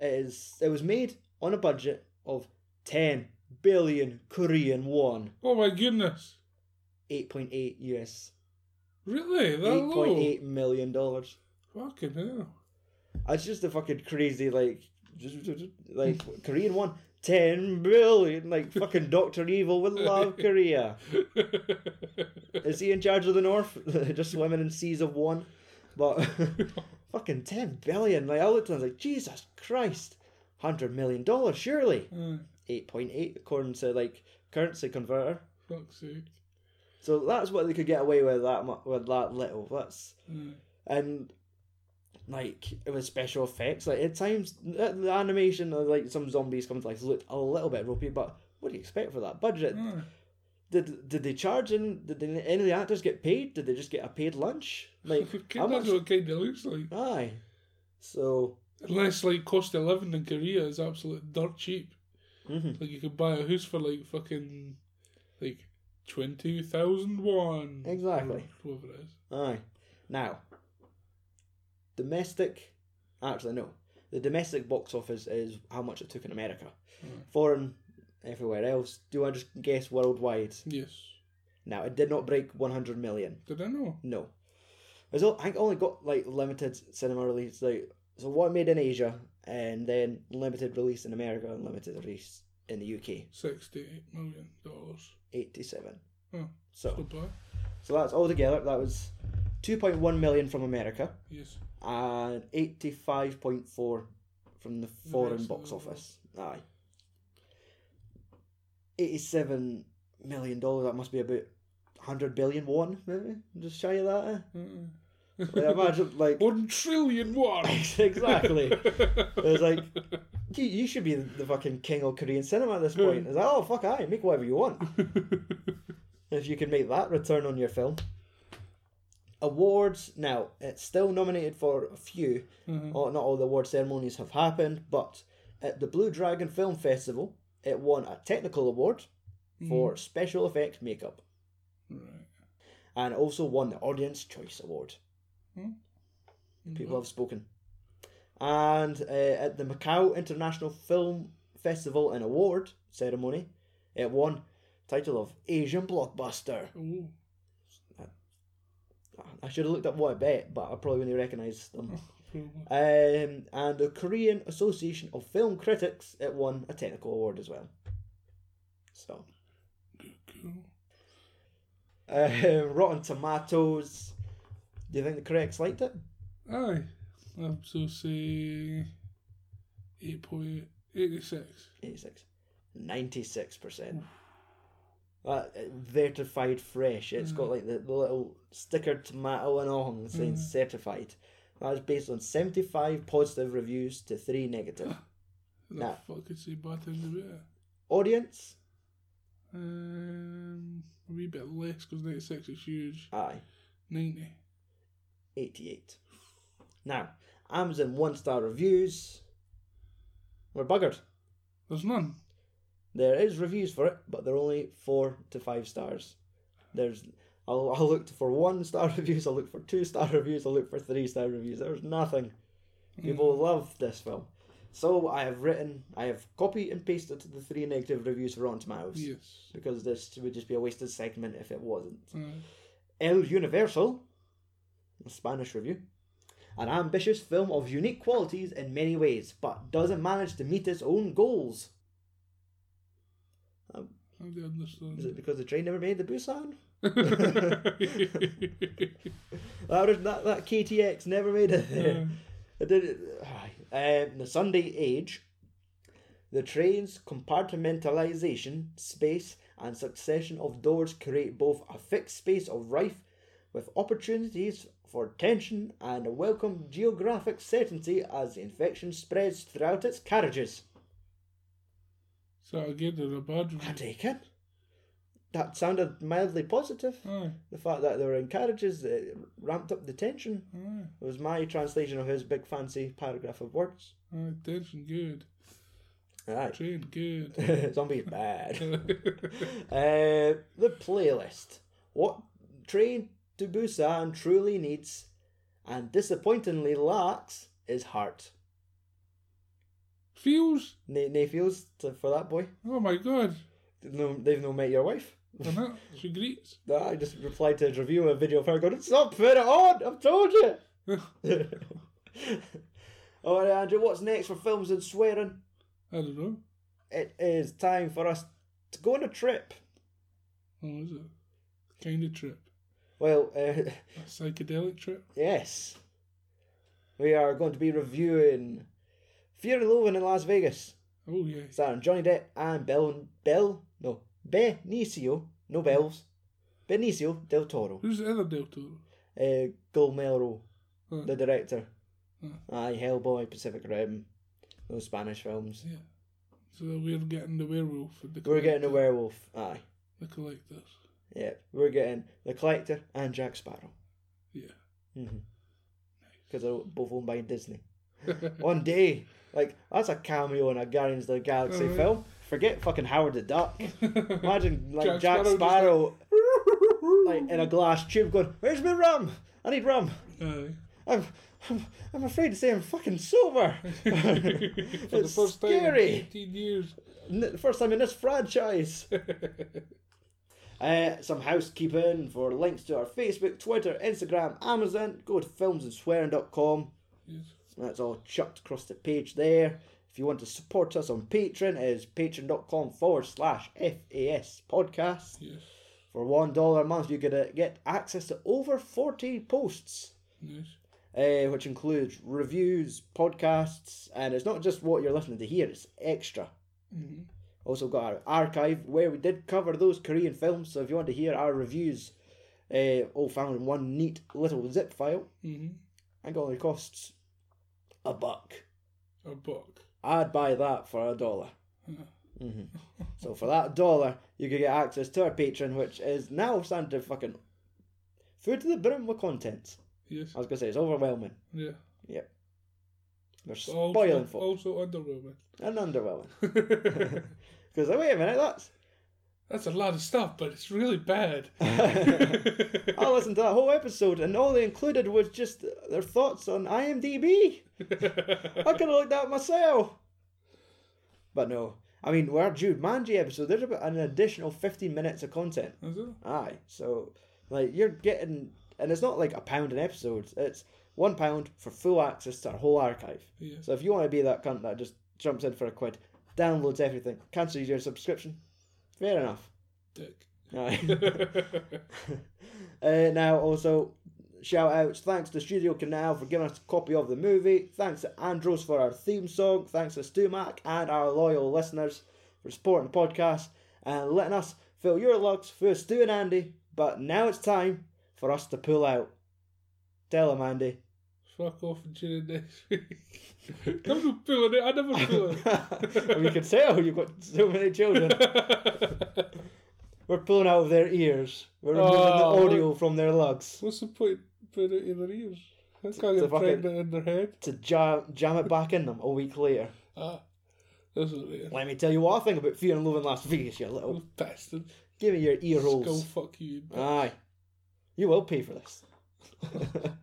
It is. It was made on a budget of ten billion Korean won. Oh my goodness. eight point eight U S. Really? That low? eight point eight million dollars. Fucking hell. It's just a fucking crazy, like... like Korean one, ten billion, like fucking Doctor Evil would love Korea. Is he in charge of the North? Just swimming in seas of one, but fucking ten billion. Like I looked and I was like, Jesus Christ, one hundred million dollars surely. Mm. eight point eight according to like currency converter. Fuck's sake. So that's what they could get away with that much, with that little. That's mm. and. Like, it was special effects. Like, at times, the animation of, like, some zombies come to life looked a little bit ropey, but what do you expect for that budget? Mm. Did did they charge in? Did they, any of the actors get paid? Did they just get a paid lunch? Like, how much... That's what it kind of looks like. Aye. So unless like cost of living in Korea is absolute dirt cheap. Mm-hmm. Like you could buy a house for like fucking like twenty thousand won. Exactly. Whatever it is. Aye. Now domestic actually no. The domestic box office is how much it took in America. Right. Foreign, everywhere else. Do I just guess worldwide? Yes. Now, it did not break one hundred million. Did I know? No. It was, I think only got like limited cinema release. Like, so what made in Asia, and then limited release in America, and limited release in the U K. sixty-eight million dollars. eighty-seven. Oh, so, so that's all together. That was two point one million from America. Yes. And eighty-five point four from the foreign box office. Aye. eighty-seven million dollars, that must be about one hundred billion won, maybe? Just shy of that. Eh? Like, imagine, like. One trillion won! Exactly. It was like, you, you should be the fucking king of Korean cinema at this point. It's like, oh, fuck aye, make whatever you want. If you can make that return on your film. Awards, now, it's still nominated for a few. Mm-hmm. Oh, not all the award ceremonies have happened, but at the Blue Dragon Film Festival, it won a technical award for mm. special effect makeup. Right. And also won the Audience Choice Award. Mm. People have spoken. And uh, at the Macau International Film Festival and Award ceremony, it won title of Asian Blockbuster. Ooh. I should have looked up what I bet, but I probably wouldn't recognise them. um, and the Korean Association of Film Critics, it won a technical award as well. So, uh, Rotten Tomatoes. Do you think the critics liked it? Aye, I'd so say eight point eight six. eighty-six. ninety-six percent. Uh, certified fresh. It's mm. got like the, the little sticker tomato and all saying mm. certified. That was based on seventy-five positive reviews to three negative. Now, fuck is he batting? Audience? Um, a wee bit less because ninety-six is huge. Aye. ninety. eighty-eight. Now, Amazon one star reviews. We're buggered. There's none. There is reviews for it, but they're only four to five stars. There's, I'll, I'll look for one star reviews, I'll look for two star reviews, I'll look for three star reviews. There's nothing. People mm. love this film. So I have written, I have copied and pasted the three negative reviews for Rotten Tomatoes. Yes. Because this would just be a wasted segment if it wasn't. Mm. El Universal, a Spanish review. An ambitious film of unique qualities in many ways, but doesn't manage to meet its own goals. Um, I don't understand. Is it because the train never made the Busan? that, that that K T X never made it there. Yeah. It did. Um, the Sunday Age, the train's compartmentalization, space, and succession of doors create both a fixed space of rife with opportunities for tension and a welcome geographic certainty as the infection spreads throughout its carriages. So again, they're a bad review. I take it. That sounded mildly positive. Aye. The fact that they were in carriages it ramped up the tension. Aye. It was my translation of his big fancy paragraph of words. Aye, tension good. Aye. Train good. Zombies bad. uh, the playlist. What Train to Busan truly needs and disappointingly lacks is heart. Feels? Nay, nay feels to, for that boy. Oh my god. No, they've no met your wife. I know, she greets. I just replied to a review of a video of her going, stop, put it on, I've told you. Alright Andrew, what's next for films and swearing? I don't know. It is time for us to go on a trip. Oh, is it? Kind of trip. Well, uh, a psychedelic trip? Yes. We are going to be reviewing Fear and Loathing in Las Vegas. Oh, yeah. Starring Johnny Depp and Bel, Bel, no, Benicio, no bells, Benicio Del Toro. Who's the other Del Toro? Uh, Gil Melro, huh. the director. Huh. Aye, Hellboy, Pacific Rim, those Spanish films. Yeah. So we're getting the werewolf. The we're getting the werewolf, aye. The Collectors. Yeah, we're getting the Collector and Jack Sparrow. Yeah. Mm-hmm. Because nice. They're both owned by Disney. One day, like, that's a cameo in a Guardians of the Galaxy uh, film. Forget fucking Howard the Duck. Imagine, like, Jack, Jack Sparrow, Sparrow like, in a glass tube going, where's my rum? I need rum. Uh, I'm, I'm, I'm afraid to say I'm fucking sober. For it's the first scary. Time in fifteen years. The first time in this franchise. Uh, some housekeeping for links to our Facebook, Twitter, Instagram, Amazon. Go to films and swearing dot com. Yes. That's all chucked across the page there. If you want to support us on Patreon, it is patreon.com forward slash FAS podcast. Yes. For one dollar a month, you get, get access to over forty posts. Yes. Uh, which includes reviews, podcasts, and it's not just what you're listening to here, it's extra. Mm-hmm. Also got our archive where we did cover those Korean films, so if you want to hear our reviews, uh, all found in one neat little zip file. Mm-hmm. And it only costs a buck. A buck. I'd buy that for a dollar. Mm-hmm. So for that dollar, you could get access to our Patreon, which is now starting to fucking food to the brim with content. Yes. I was going to say, it's overwhelming. Yeah. Yep. They're spoiling also, folk. Also underwhelming. And underwhelming. Because, wait a minute, that's... That's a lot of stuff, but it's really bad. I listened to that whole episode, and all they included was just their thoughts on I M D B. I could have looked at myself. But no. I mean, our Jude Manji episode, there's about an additional fifteen minutes of content. Is it? Aye. So, like, you're getting... And it's not like a pound an episode. It's one pound for full access to our whole archive. Yeah. So if you want to be that cunt that just jumps in for a quid, downloads everything, cancels your subscription, fair enough. Dick. uh, now also, shout outs. Thanks to Studio Canal for giving us a copy of the movie. Thanks to Andros for our theme song. Thanks to Stumac and our loyal listeners for supporting the podcast and letting us fill your lugs for Stu and Andy. But now it's time for us to pull out. Tell him, Andy. Fuck off and tune in next week. Come to pulling it. I never pull it. We can tell you've got so many children. We're pulling out of their ears. We're removing oh, the audio what, from their lugs. What's the point of putting it in their ears? That's how you pregnant in their head. To jam, jam it back in them a week later. Ah, that's what it is. Let me tell you what I think about Fear and Loathing in Las Vegas, you little bastard. Give me your ear holes. Go fuck you. Bitch. Aye. You will pay for this.